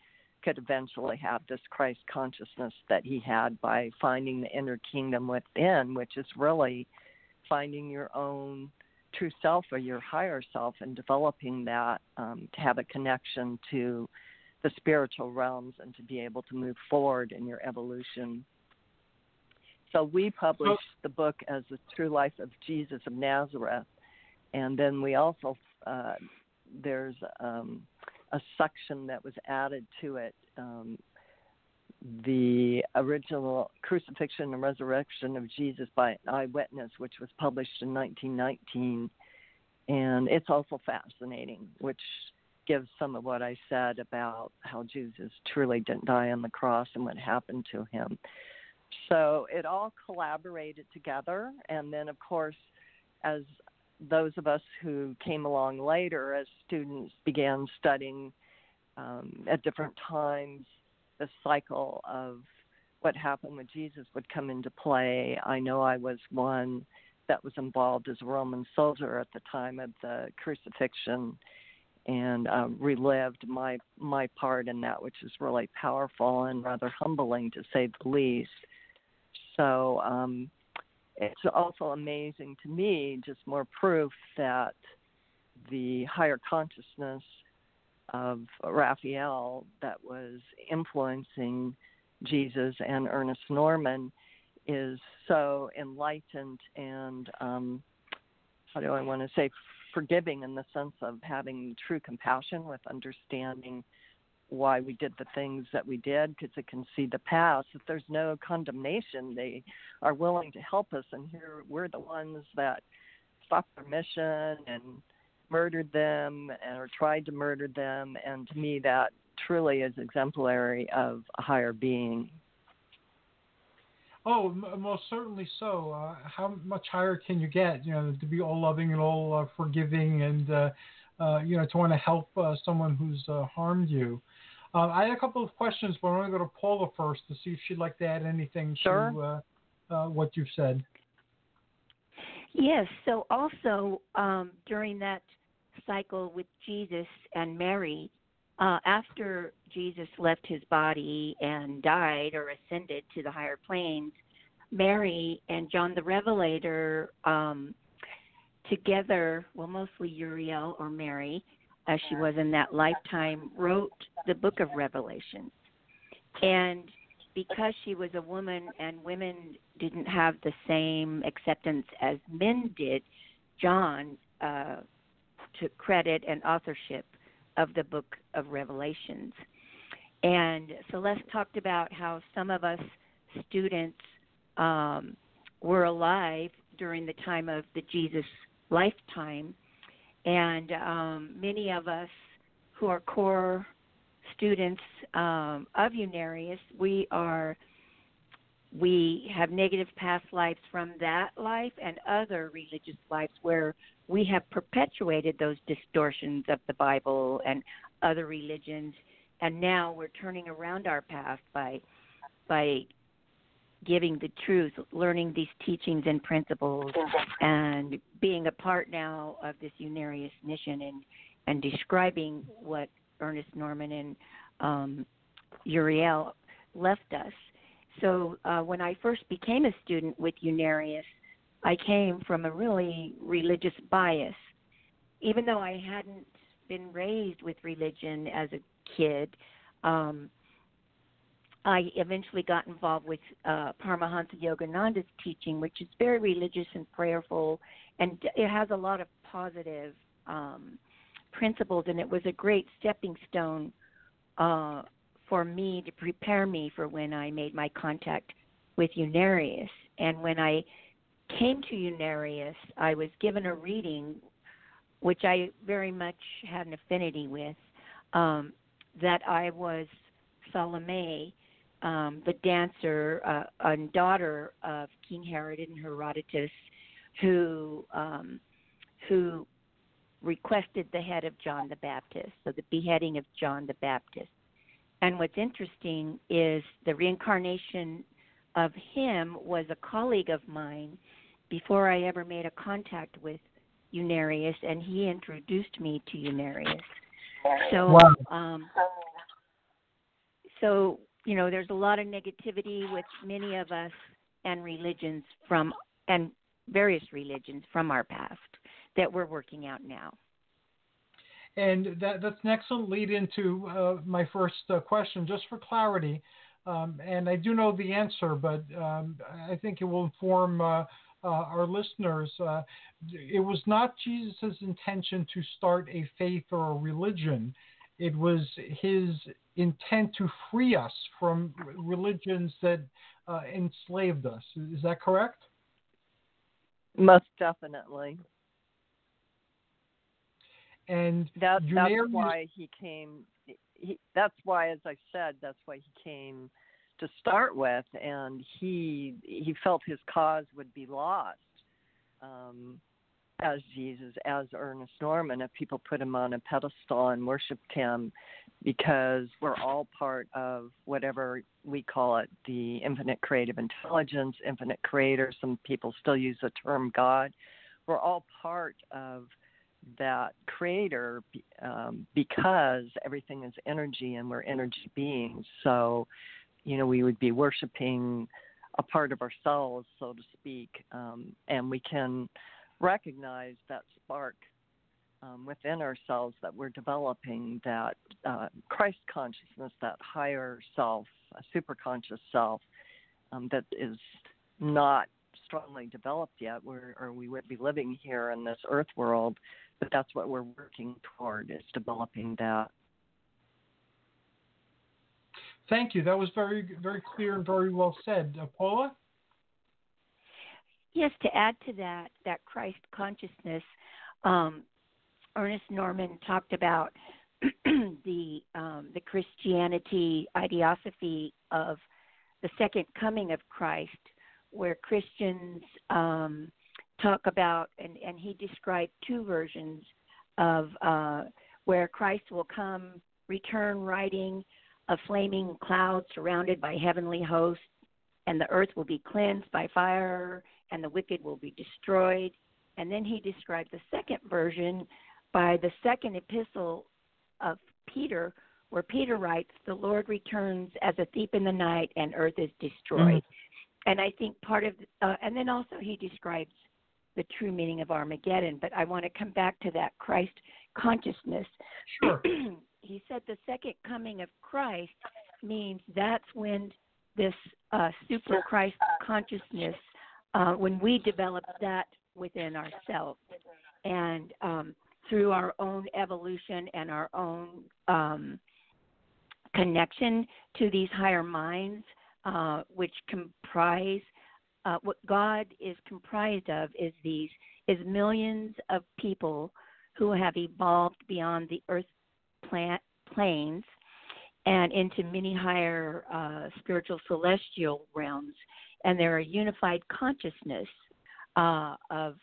could eventually have this Christ consciousness that he had by finding the inner kingdom within, which is really finding your own true self or your higher self and developing that um, to have a connection to the spiritual realms and to be able to move forward in your evolution. So we published the book as The True Life of Jesus of Nazareth. And then we also, uh, there's um, a section that was added to it, um, the original Crucifixion and Resurrection of Jesus by an Eyewitness, which was published in nineteen nineteen. And it's also fascinating, which gives some of what I said about how Jesus truly didn't die on the cross and what happened to him. So it all collaborated together. And then, of course, as those of us who came along later as students began studying um, at different times, the cycle of what happened with Jesus would come into play. I know I was one that was involved as a Roman soldier at the time of the crucifixion, and uh, relived my my part in that, which is really powerful and rather humbling, to say the least. So um, it's also amazing to me, just more proof that the higher consciousness of Raphael that was influencing Jesus and Ernest Norman is so enlightened and, um, how do I want to say, forgiving, in the sense of having true compassion with understanding why we did the things that we did, because they can see the past. If there's no condemnation, they are willing to help us. And here we're the ones that stopped their mission and murdered them, or tried to murder them. And to me, that truly is exemplary of a higher being. Oh, most certainly so. Uh, how much higher can you get, you know, to be all loving and all uh, forgiving and, uh, uh, you know, to want to help uh, someone who's uh, harmed you. Uh, I had a couple of questions, but I'm going to go to Paula first to see if she'd like to add anything sure. to uh, uh, what you've said. Yes. So also um, during that cycle with Jesus and Mary, uh, after Jesus left his body and died or ascended to the higher planes, Mary and John the Revelator um, together, well, mostly Uriel or Mary, as she was in that lifetime, wrote the book of Revelations. And because she was a woman and women didn't have the same acceptance as men did, John uh, took credit and authorship of the book of Revelations. And Celeste talked about how some of us students um, were alive during the time of the Jesus lifetime. And um, many of us who are core students um, of Unarius, we are, we have negative past lives from that life and other religious lives where we have perpetuated those distortions of the Bible and other religions, and now we're turning around our past by by giving the truth, learning these teachings and principles, and being a part now of this Unarius mission and, and describing what Ernest Norman and um, Uriel left us. So uh, when I first became a student with Unarius, I came from a really religious bias. Even though I hadn't been raised with religion as a kid, um, I eventually got involved with uh, Paramahansa Yogananda's teaching, which is very religious and prayerful, and it has a lot of positive um, principles, and it was a great stepping stone uh, for me to prepare me for when I made my contact with Unarius. And when I came to Unarius, I was given a reading, which I very much had an affinity with, um, that I was Salome, Um, the dancer uh, and daughter of King Herod and Herodotus, who um, who requested the head of John the Baptist, so the beheading of John the Baptist. And what's interesting is the reincarnation of him was a colleague of mine before I ever made a contact with Unarius, and he introduced me to Unarius. So, wow. um, so. You know, there's a lot of negativity with many of us and religions from, and various religions from our past that we're working out now. And that, that's an excellent lead into uh, my first uh, question, just for clarity. Um, and I do know the answer, but um, I think it will inform uh, uh, our listeners. Uh, it was not Jesus' intention to start a faith or a religion. It was his intent to free us from religions that uh, enslaved us. Is that correct? Most definitely. And that, that's why he came. He, that's why, as I said, that's why he came to start with, and he he felt his cause would be lost um, as Jesus, as Ernest Norman, if people put him on a pedestal and worshipped him, because we're all part of whatever we call it, the infinite creative intelligence, infinite creator. Some people still use the term God. We're all part of that creator um, because everything is energy and we're energy beings. So, you know, we would be worshiping a part of ourselves, so to speak, um, and we can recognize that spark um, within ourselves that we're developing, that uh, Christ consciousness, that higher self, uh, superconscious self um, that is not strongly developed yet, we're, or we would be living here in this earth world, but that's what we're working toward, is developing that. Thank you. That was very, very clear and very well said. Uh, Paula? Yes, to add to that, that Christ consciousness, um, Ernest Norman talked about the um, the Christianity ideosophy of the second coming of Christ, where Christians um, talk about, and, and he described two versions of uh, where Christ will come, return riding a flaming cloud surrounded by heavenly hosts, and the earth will be cleansed by fire, and the wicked will be destroyed. And then he described the second version by the second epistle of Peter, where Peter writes, the Lord returns as a thief in the night, and earth is destroyed. Mm-hmm. And I think part of, uh, and then also he describes the true meaning of Armageddon, but I want to come back to that Christ consciousness. Sure. He said the second coming of Christ means that's when this uh, super Christ consciousness, uh, when we develop that within ourselves, and um, through our own evolution and our own um, connection to these higher minds, uh, which comprise uh, what God is comprised of, is these is millions of people who have evolved beyond the earth plant, planes. And into many higher uh, spiritual celestial realms. And they're a unified consciousness uh, of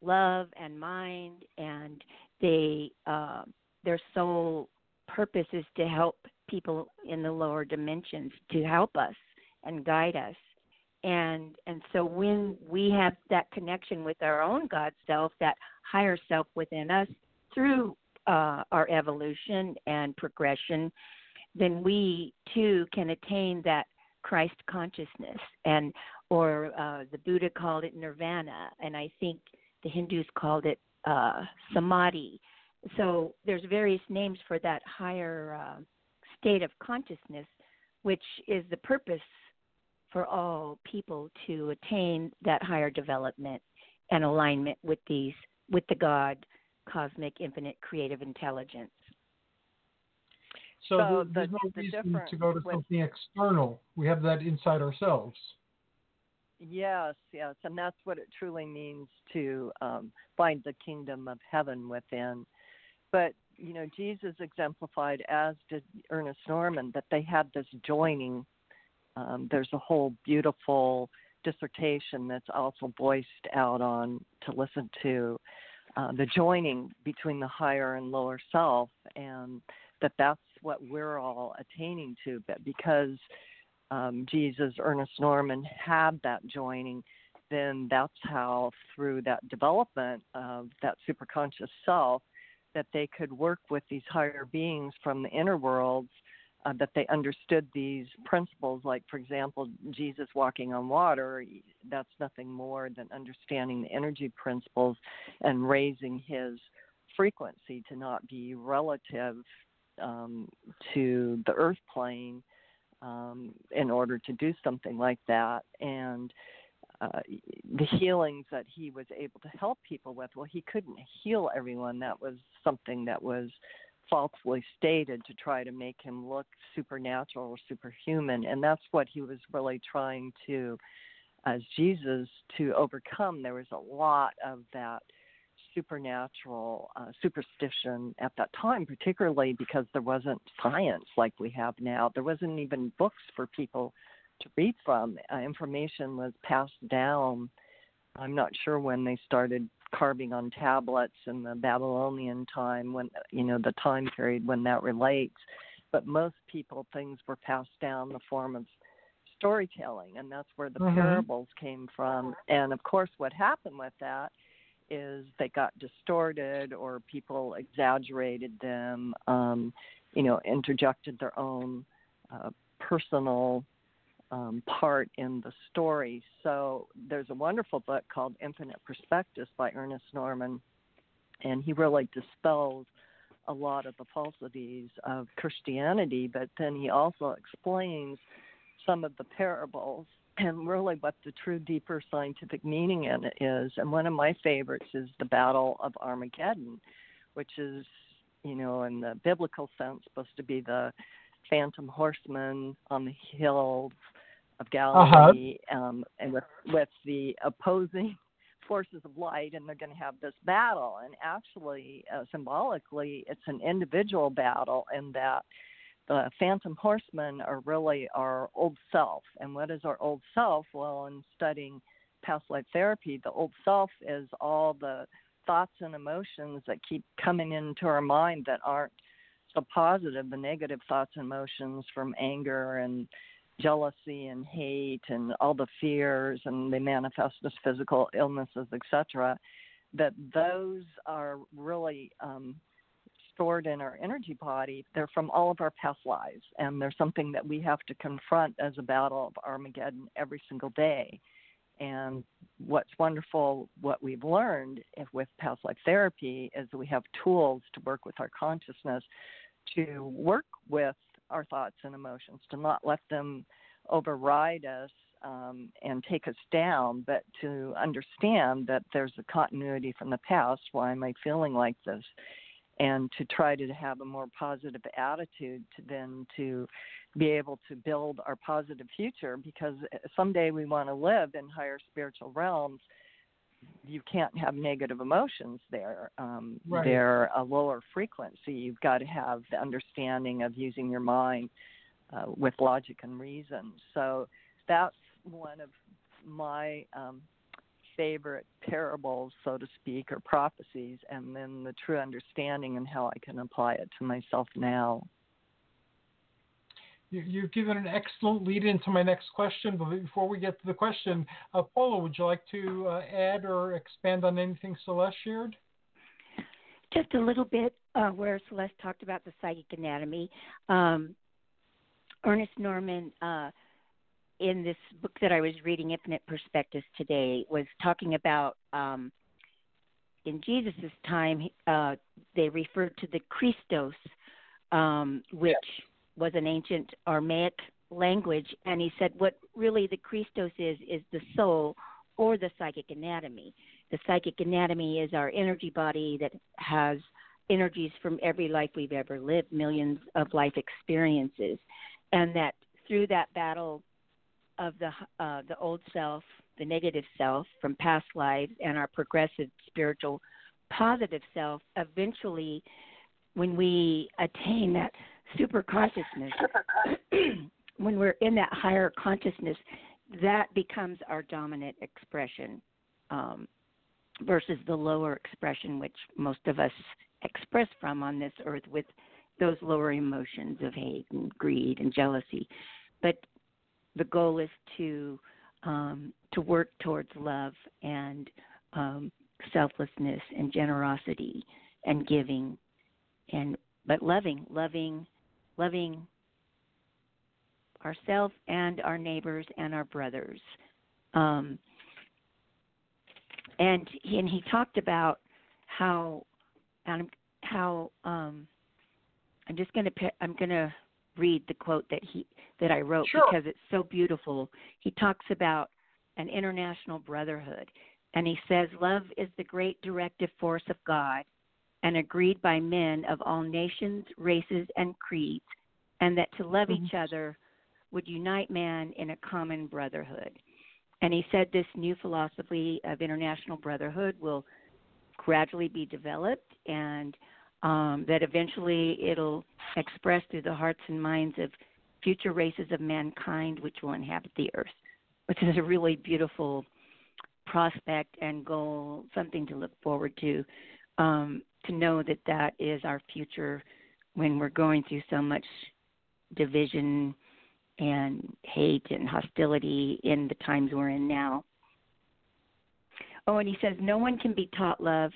love and mind, and they uh, their sole purpose is to help people in the lower dimensions, to help us and guide us. And and so when we have that connection with our own God self, that higher self within us, through uh, our evolution and progression, then we too can attain that Christ consciousness, and or uh, the Buddha called it nirvana, and I think the Hindus called it uh, samadhi. So there's various names for that higher uh, state of consciousness, which is the purpose for all people to attain that higher development and alignment with these, with the God, cosmic, infinite, creative intelligence. So, so there's the, no the reason to go to with, something external. We have that inside ourselves. Yes, yes, and that's what it truly means to um, find the kingdom of heaven within. But, you know, Jesus exemplified, as did Ernest Norman, that they had this joining. Um, there's a whole beautiful dissertation that's also voiced out on to listen to uh, the joining between the higher and lower self, and that that's what we're all attaining to. But because um, Jesus, Ernest Norman had that joining, then that's how through that development of that superconscious self that they could work with these higher beings from the inner worlds, Uh, that they understood these principles, like, for example, Jesus walking on water. That's nothing more than understanding the energy principles and raising his frequency to not be relative um, to the earth plane um, in order to do something like that. And uh, the healings that he was able to help people with, well, he couldn't heal everyone. That was something that was falsely stated to try to make him look supernatural or superhuman, and that's what he was really trying to, as Jesus, to overcome. There was a lot of that supernatural uh, superstition at that time, particularly because there wasn't science like we have now. There wasn't even books for people to read from. Uh, information was passed down. I'm not sure when they started carving on tablets in the Babylonian time, when, you know, the time period when that relates. But most people, things were passed down in the form of storytelling, and that's where the mm-hmm. parables came from. And, of course, what happened with that is they got distorted, or people exaggerated them, um, you know, interjected their own uh, personal Um, part in the story. So there's a wonderful book called Infinite Perspectives by Ernest Norman, and he really dispels a lot of the falsities of Christianity, but then he also explains some of the parables and really what the true deeper scientific meaning in it is. And one of my favorites is the Battle of Armageddon, which is, you know, in the biblical sense, supposed to be the phantom horseman on the hills of Galilee, uh-huh. um, and with, with the opposing forces of light, and they're going to have this battle. And actually, uh, symbolically, it's an individual battle in that the phantom horsemen are really our old self. And what is our old self? Well, in studying past life therapy, the old self is all the thoughts and emotions that keep coming into our mind that aren't so positive, the negative thoughts and emotions from anger and jealousy and hate and all the fears, and they manifest as physical illnesses, et cetera, that those are really um, stored in our energy body. They're from all of our past lives, and they're something that we have to confront as a battle of Armageddon every single day. And what's wonderful, what we've learned if with past life therapy, is that we have tools to work with our consciousness, to work with our thoughts and emotions, to not let them override us um, and take us down, but to understand that there's a continuity from the past. Why am I feeling like this? And to try to have a more positive attitude to then to be able to build our positive future, because someday we want to live in higher spiritual realms. You can't have negative emotions there. Um, right. They're a lower frequency. You've got to have the understanding of using your mind uh, with logic and reason. So that's one of my um, favorite parables, so to speak, or prophecies, and then the true understanding and how I can apply it to myself now. You've given an excellent lead into my next question, but before we get to the question, uh, Paula, would you like to uh, add or expand on anything Celeste shared? Just a little bit uh, where Celeste talked about the psychic anatomy. Um, Ernest Norman, uh, in this book that I was reading, Infinite Perspectives, today, was talking about um, in Jesus' time, uh, they referred to the Christos, um, which... Yeah. was an ancient Aramaic language, and he said what really the Christos is is the soul or the psychic anatomy. The psychic anatomy is our energy body that has energies from every life we've ever lived, millions of life experiences, and that through that battle of the uh, the old self, the negative self from past lives, and our progressive spiritual positive self, eventually when we attain that super consciousness, when we're in that higher consciousness, that becomes our dominant expression um, versus the lower expression, which most of us express from on this earth with those lower emotions of hate and greed and jealousy. But the goal is to um, to work towards love and um, selflessness and generosity and giving, and but loving, loving, loving ourselves and our neighbors and our brothers. Um, and he, and he talked about how how um, I'm just going to I'm going to. read the quote that he that I wrote sure. because it's so beautiful. He talks about an international brotherhood, and he says, "Love is the great directive force of God and agreed by men of all nations, races, and creeds, and that to love mm-hmm. each other would unite man in a common brotherhood." And he said this new philosophy of international brotherhood will gradually be developed, and Um, that eventually it'll express through the hearts and minds of future races of mankind which will inhabit the earth, which is a really beautiful prospect and goal, something to look forward to, um, to know that that is our future when we're going through so much division and hate and hostility in the times we're in now. Oh, and he says, "No one can be taught love.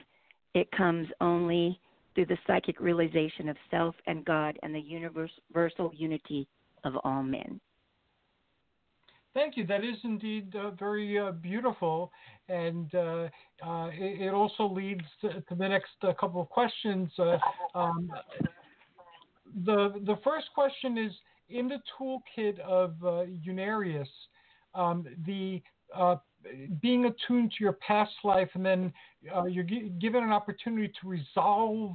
It comes only through the psychic realization of self and God and the universal unity of all men." Thank you. That is indeed uh, very uh, beautiful. And uh, uh, it, it also leads to, to the next uh, couple of questions. Uh, um, the the first question is, in the toolkit of uh, Unarius, um, the uh, being attuned to your past life, and then uh, you're g- given an opportunity to resolve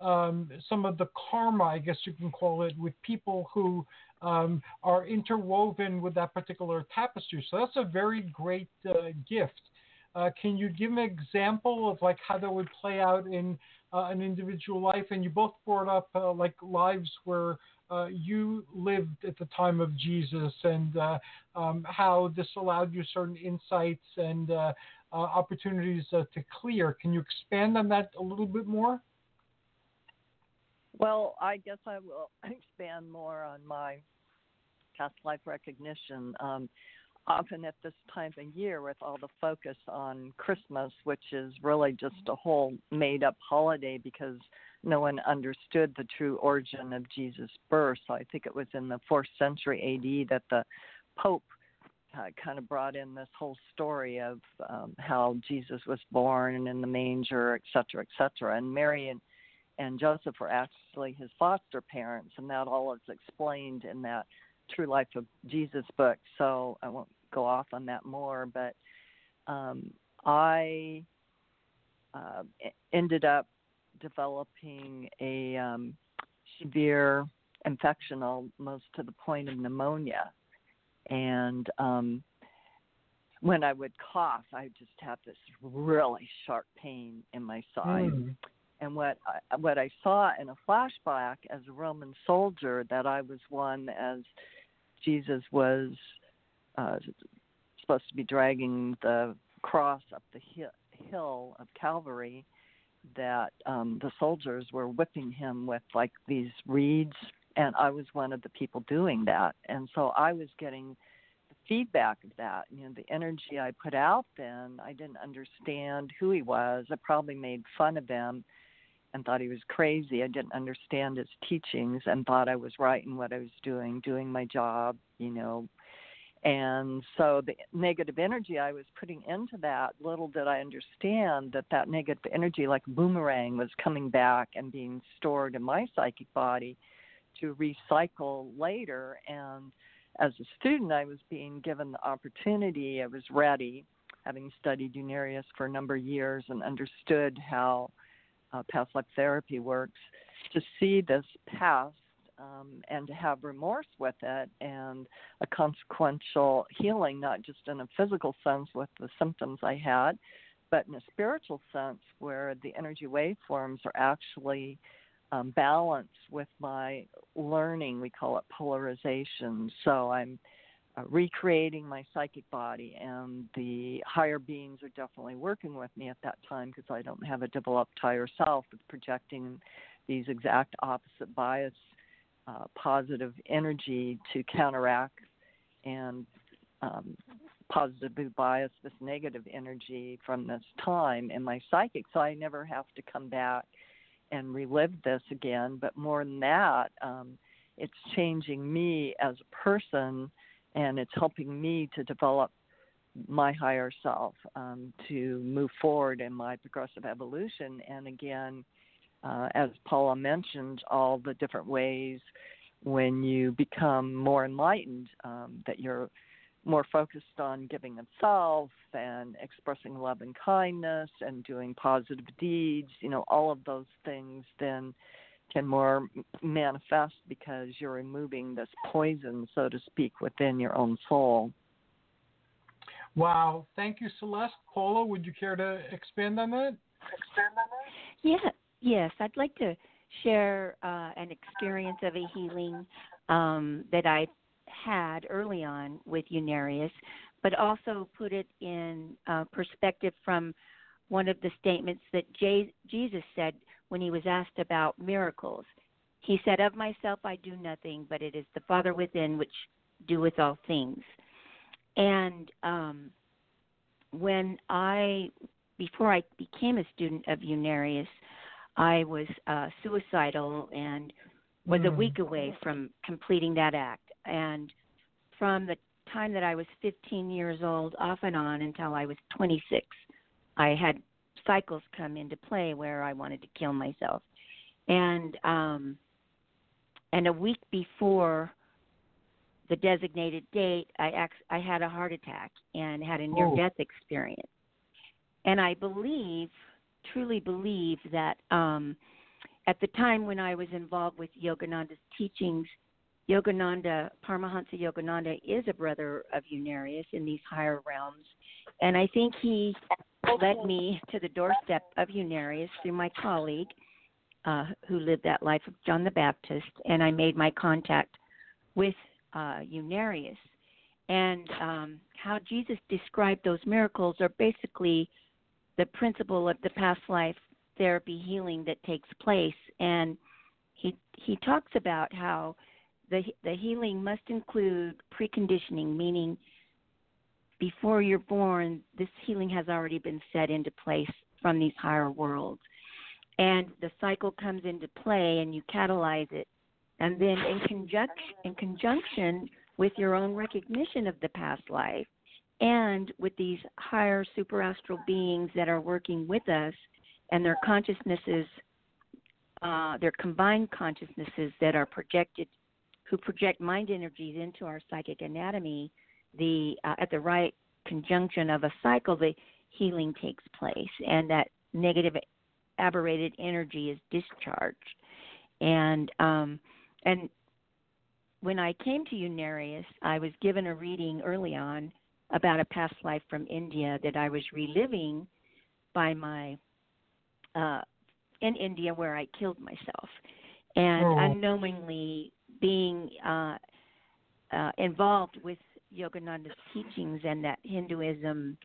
um, some of the karma, I guess you can call it, with people who um, are interwoven with that particular tapestry. So that's a very great uh, gift. Uh, can you give an example of like how that would play out in uh, an individual life? And you both brought up uh, like lives where Uh, you lived at the time of Jesus, and uh, um, how this allowed you certain insights and uh, uh, opportunities uh, to clear. Can you expand on that a little bit more? Well, I guess I will expand more on my past life recognition. Um, often at this time of year, with all the focus on Christmas, which is really just a whole made-up holiday because no one understood the true origin of Jesus' birth. So I think it was in the fourth century A D that the Pope uh, kind of brought in this whole story of um, how Jesus was born in the manger, et cetera, et cetera. And Mary and, and Joseph were actually his foster parents, and that all is explained in that True Life of Jesus book. So I won't go off on that more, but um, I uh, ended up developing a um, severe infection, almost to the point of pneumonia. And um, when I would cough, I just have this really sharp pain in my side. Mm. And what I, what I saw in a flashback as a Roman soldier, that I was one as Jesus was uh, supposed to be dragging the cross up the hi- hill of Calvary, that um, the soldiers were whipping him with like these reeds, and I was one of the people doing that. And so I was getting the feedback of that. You know, the energy I put out then, I didn't understand who he was. I probably made fun of him and thought he was crazy. I didn't understand his teachings and thought I was right in what I was doing, doing my job, you know. And so the negative energy I was putting into that, little did I understand that that negative energy, like boomerang, was coming back and being stored in my psychic body to recycle later. And as a student, I was being given the opportunity. I was ready, having studied Unarius for a number of years and understood how uh, past life therapy works, to see this past um, and to have remorse with it and a consequential healing, not just in a physical sense with the symptoms I had, but in a spiritual sense where the energy waveforms are actually um, balanced with my learning. We call it polarization. So I'm uh, recreating my psychic body, and the higher beings are definitely working with me at that time because I don't have a developed higher self. It's projecting these exact opposite bias, uh, positive energy to counteract and um positive bias, this negative energy from this time in my psychic. So I never have to come back and relive this again. But more than that, um, it's changing me as a person, and it's helping me to develop my higher self, um, to move forward in my progressive evolution. And again, uh, as Paula mentioned, all the different ways when you become more enlightened, um, that you're more focused on giving of self and expressing love and kindness and doing positive deeds, you know, all of those things then can more manifest because you're removing this poison, so to speak, within your own soul. Wow. Thank you, Celeste. Paula, would you care to expand on that? Expand on that? Yeah. Yes, I'd like to share uh, an experience of a healing um, that I had early on with Unarius, but also put it in uh, perspective from one of the statements that J- Jesus said when he was asked about miracles. He said, "Of myself I do nothing, but it is the Father within which doeth all things." And um, when I, before I became a student of Unarius, I was uh, suicidal and was mm. a week away from completing that act. And from the time that I was fifteen years old, off and on until I was twenty-six, I had cycles come into play where I wanted to kill myself. And um, and a week before the designated date, I ac- I had a heart attack and had a near-death oh. experience. And I believe, truly believe that um, at the time when I was involved with Yogananda's teachings, Yogananda, Paramahansa Yogananda, is a brother of Unarius in these higher realms, and I think he led me to the doorstep of Unarius through my colleague uh, who lived that life of John the Baptist, and I made my contact with uh, Unarius. And um, how Jesus described those miracles are basically the principle of the past life therapy healing that takes place, and he he talks about how The the healing must include preconditioning, meaning before you're born, this healing has already been set into place from these higher worlds. And the cycle comes into play and you catalyze it. And then in conjunction, in conjunction with your own recognition of the past life and with these higher superastral beings that are working with us and their consciousnesses, uh, their combined consciousnesses that are projected, who project mind energies into our psychic anatomy, the uh, at the right conjunction of a cycle, the healing takes place, and that negative aberrated energy is discharged. And um, and when I came to Unarius, I was given a reading early on about a past life from India that I was reliving by my uh, in India where I killed myself, and oh. unknowingly. being uh, uh, involved with Yogananda's teachings and that Hinduism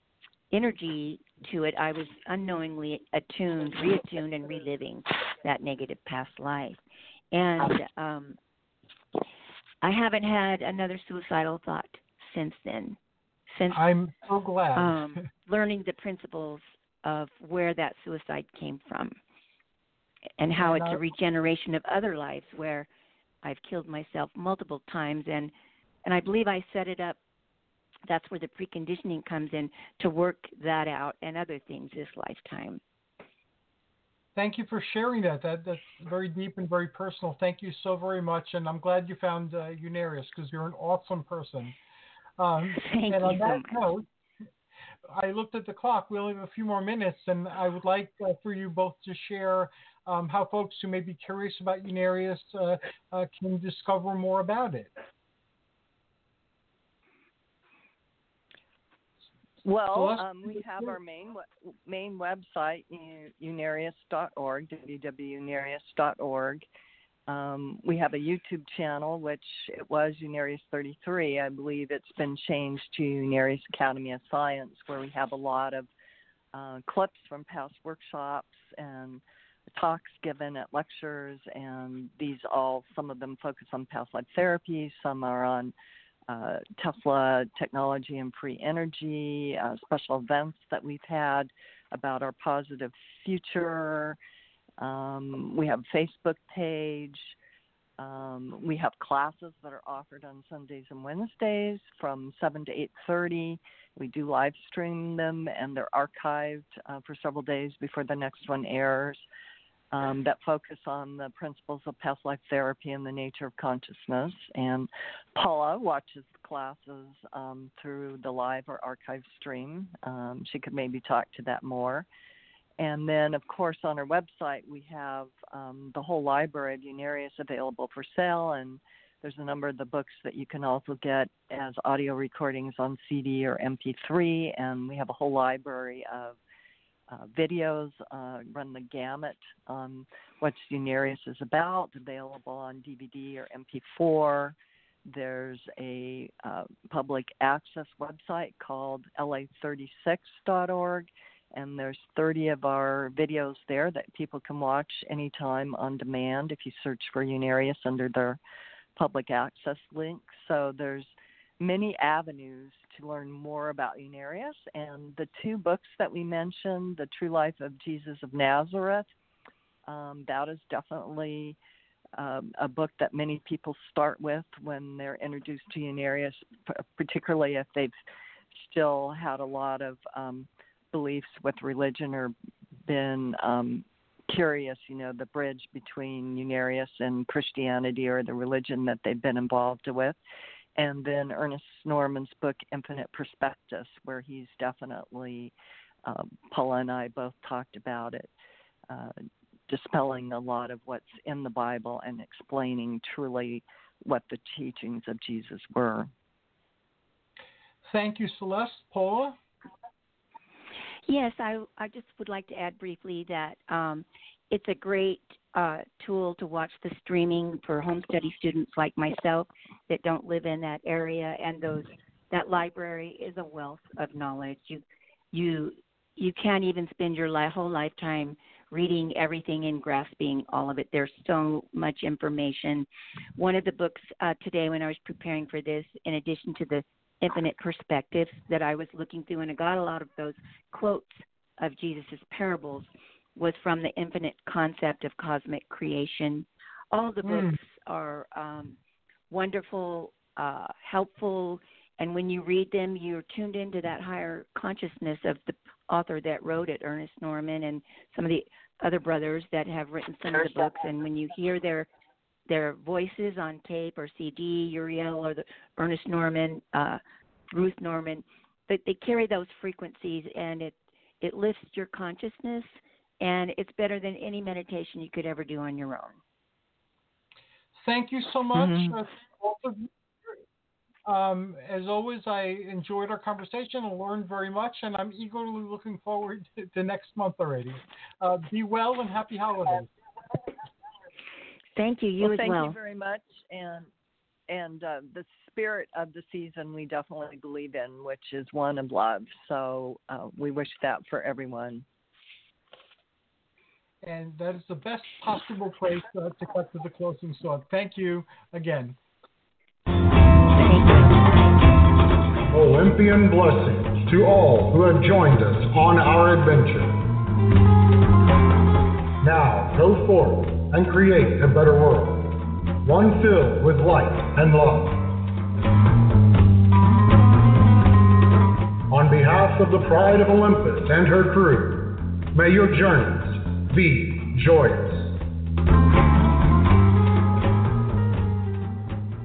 energy to it, I was unknowingly attuned, reattuned, and reliving that negative past life. And um, I haven't had another suicidal thought since then. Since I'm so glad. um, learning the principles of where that suicide came from and how it's a regeneration of other lives where I've killed myself multiple times, and, and I believe I set it up. That's where the preconditioning comes in to work that out and other things this lifetime. Thank you for sharing that. that. That's very deep and very personal. Thank you so very much. And I'm glad you found uh, Unarius, because you're an awesome person. Um, Thank and on you that so note, I looked at the clock. We only have a few more minutes, and I would like uh, for you both to share um, how folks who may be curious about Unarius uh, uh, can discover more about it. Well, um, we have our main main website, unarius dot org, w w w dot unarius dot org. Um, we have a YouTube channel, which it was Unarius thirty-three. I believe it's been changed to Unarius Academy of Science, where we have a lot of uh, clips from past workshops and talks given at lectures. And these all, some of them focus on past life therapy, some are on Uh, Tesla technology and free energy, uh, special events that we've had about our positive future. Um, we have a Facebook page. Um, we have classes that are offered on Sundays and Wednesdays from seven to eight thirty. We do live stream them, and they're archived uh, for several days before the next one airs, Um, that focus on the principles of past life therapy and the nature of consciousness. And Paula watches the classes um, through the live or archive stream. Um, she could maybe talk to that more. And then, of course, on our website, we have um, the whole library of Unarius available for sale. And there's a number of the books that you can also get as audio recordings on C D or M P three. And we have a whole library of Uh, videos uh, run the gamut on um, what Unarius is about, available on D V D or M P four. There's a uh, public access website called L A thirty-six dot org, and there's thirty of our videos there that people can watch anytime on demand if you search for Unarius under their public access link. So there's many avenues to learn more about Unarius, and the two books that we mentioned, The True Life of Jesus of Nazareth, um, that is definitely um, a book that many people start with when they're introduced to Unarius, particularly if they've still had a lot of um, beliefs with religion or been um, curious, you know, the bridge between Unarius and Christianity or the religion that they've been involved with. And then Ernest Norman's book, Infinite Prospectus, where he's definitely, um, Paula and I both talked about it, uh, dispelling a lot of what's in the Bible and explaining truly what the teachings of Jesus were. Thank you, Celeste. Paula? Yes, I, I just would like to add briefly that um, it's a great Uh, tool to watch the streaming for home study students like myself that don't live in that area, and those that library is a wealth of knowledge. You, you, you can't even spend your li- whole lifetime reading everything and grasping all of it. There's so much information. One of the books uh, today, when I was preparing for this, in addition to the Infinite Perspectives that I was looking through, and I got a lot of those quotes of Jesus's parables, was from the Infinite Concept of Cosmic Creation. All the mm. books are um, wonderful, uh, helpful, and when you read them, you're tuned into that higher consciousness of the author that wrote it, Ernest Norman, and some of the other brothers that have written some of the books. And when you hear their their voices on tape or C D, Uriel or the Ernest Norman, uh, Ruth Norman, but they carry those frequencies, and it it lifts your consciousness. And it's better than any meditation you could ever do on your own. Thank you so much. Mm-hmm. Um, as always, I enjoyed our conversation and learned very much, and I'm eagerly looking forward to next month already. Uh, be well and happy holidays. Thank you. You well, as thank well. Thank you very much. And, and uh, the spirit of the season we definitely believe in, which is one of love. So uh, we wish that for everyone. And that is the best possible place uh, to cut to the closing song. Thank you again. Olympian blessings to all who have joined us on our adventure. Now go forth and create a better world, one filled with light and love. On behalf of the Pride of Olympus and her crew, may your journey be joyous,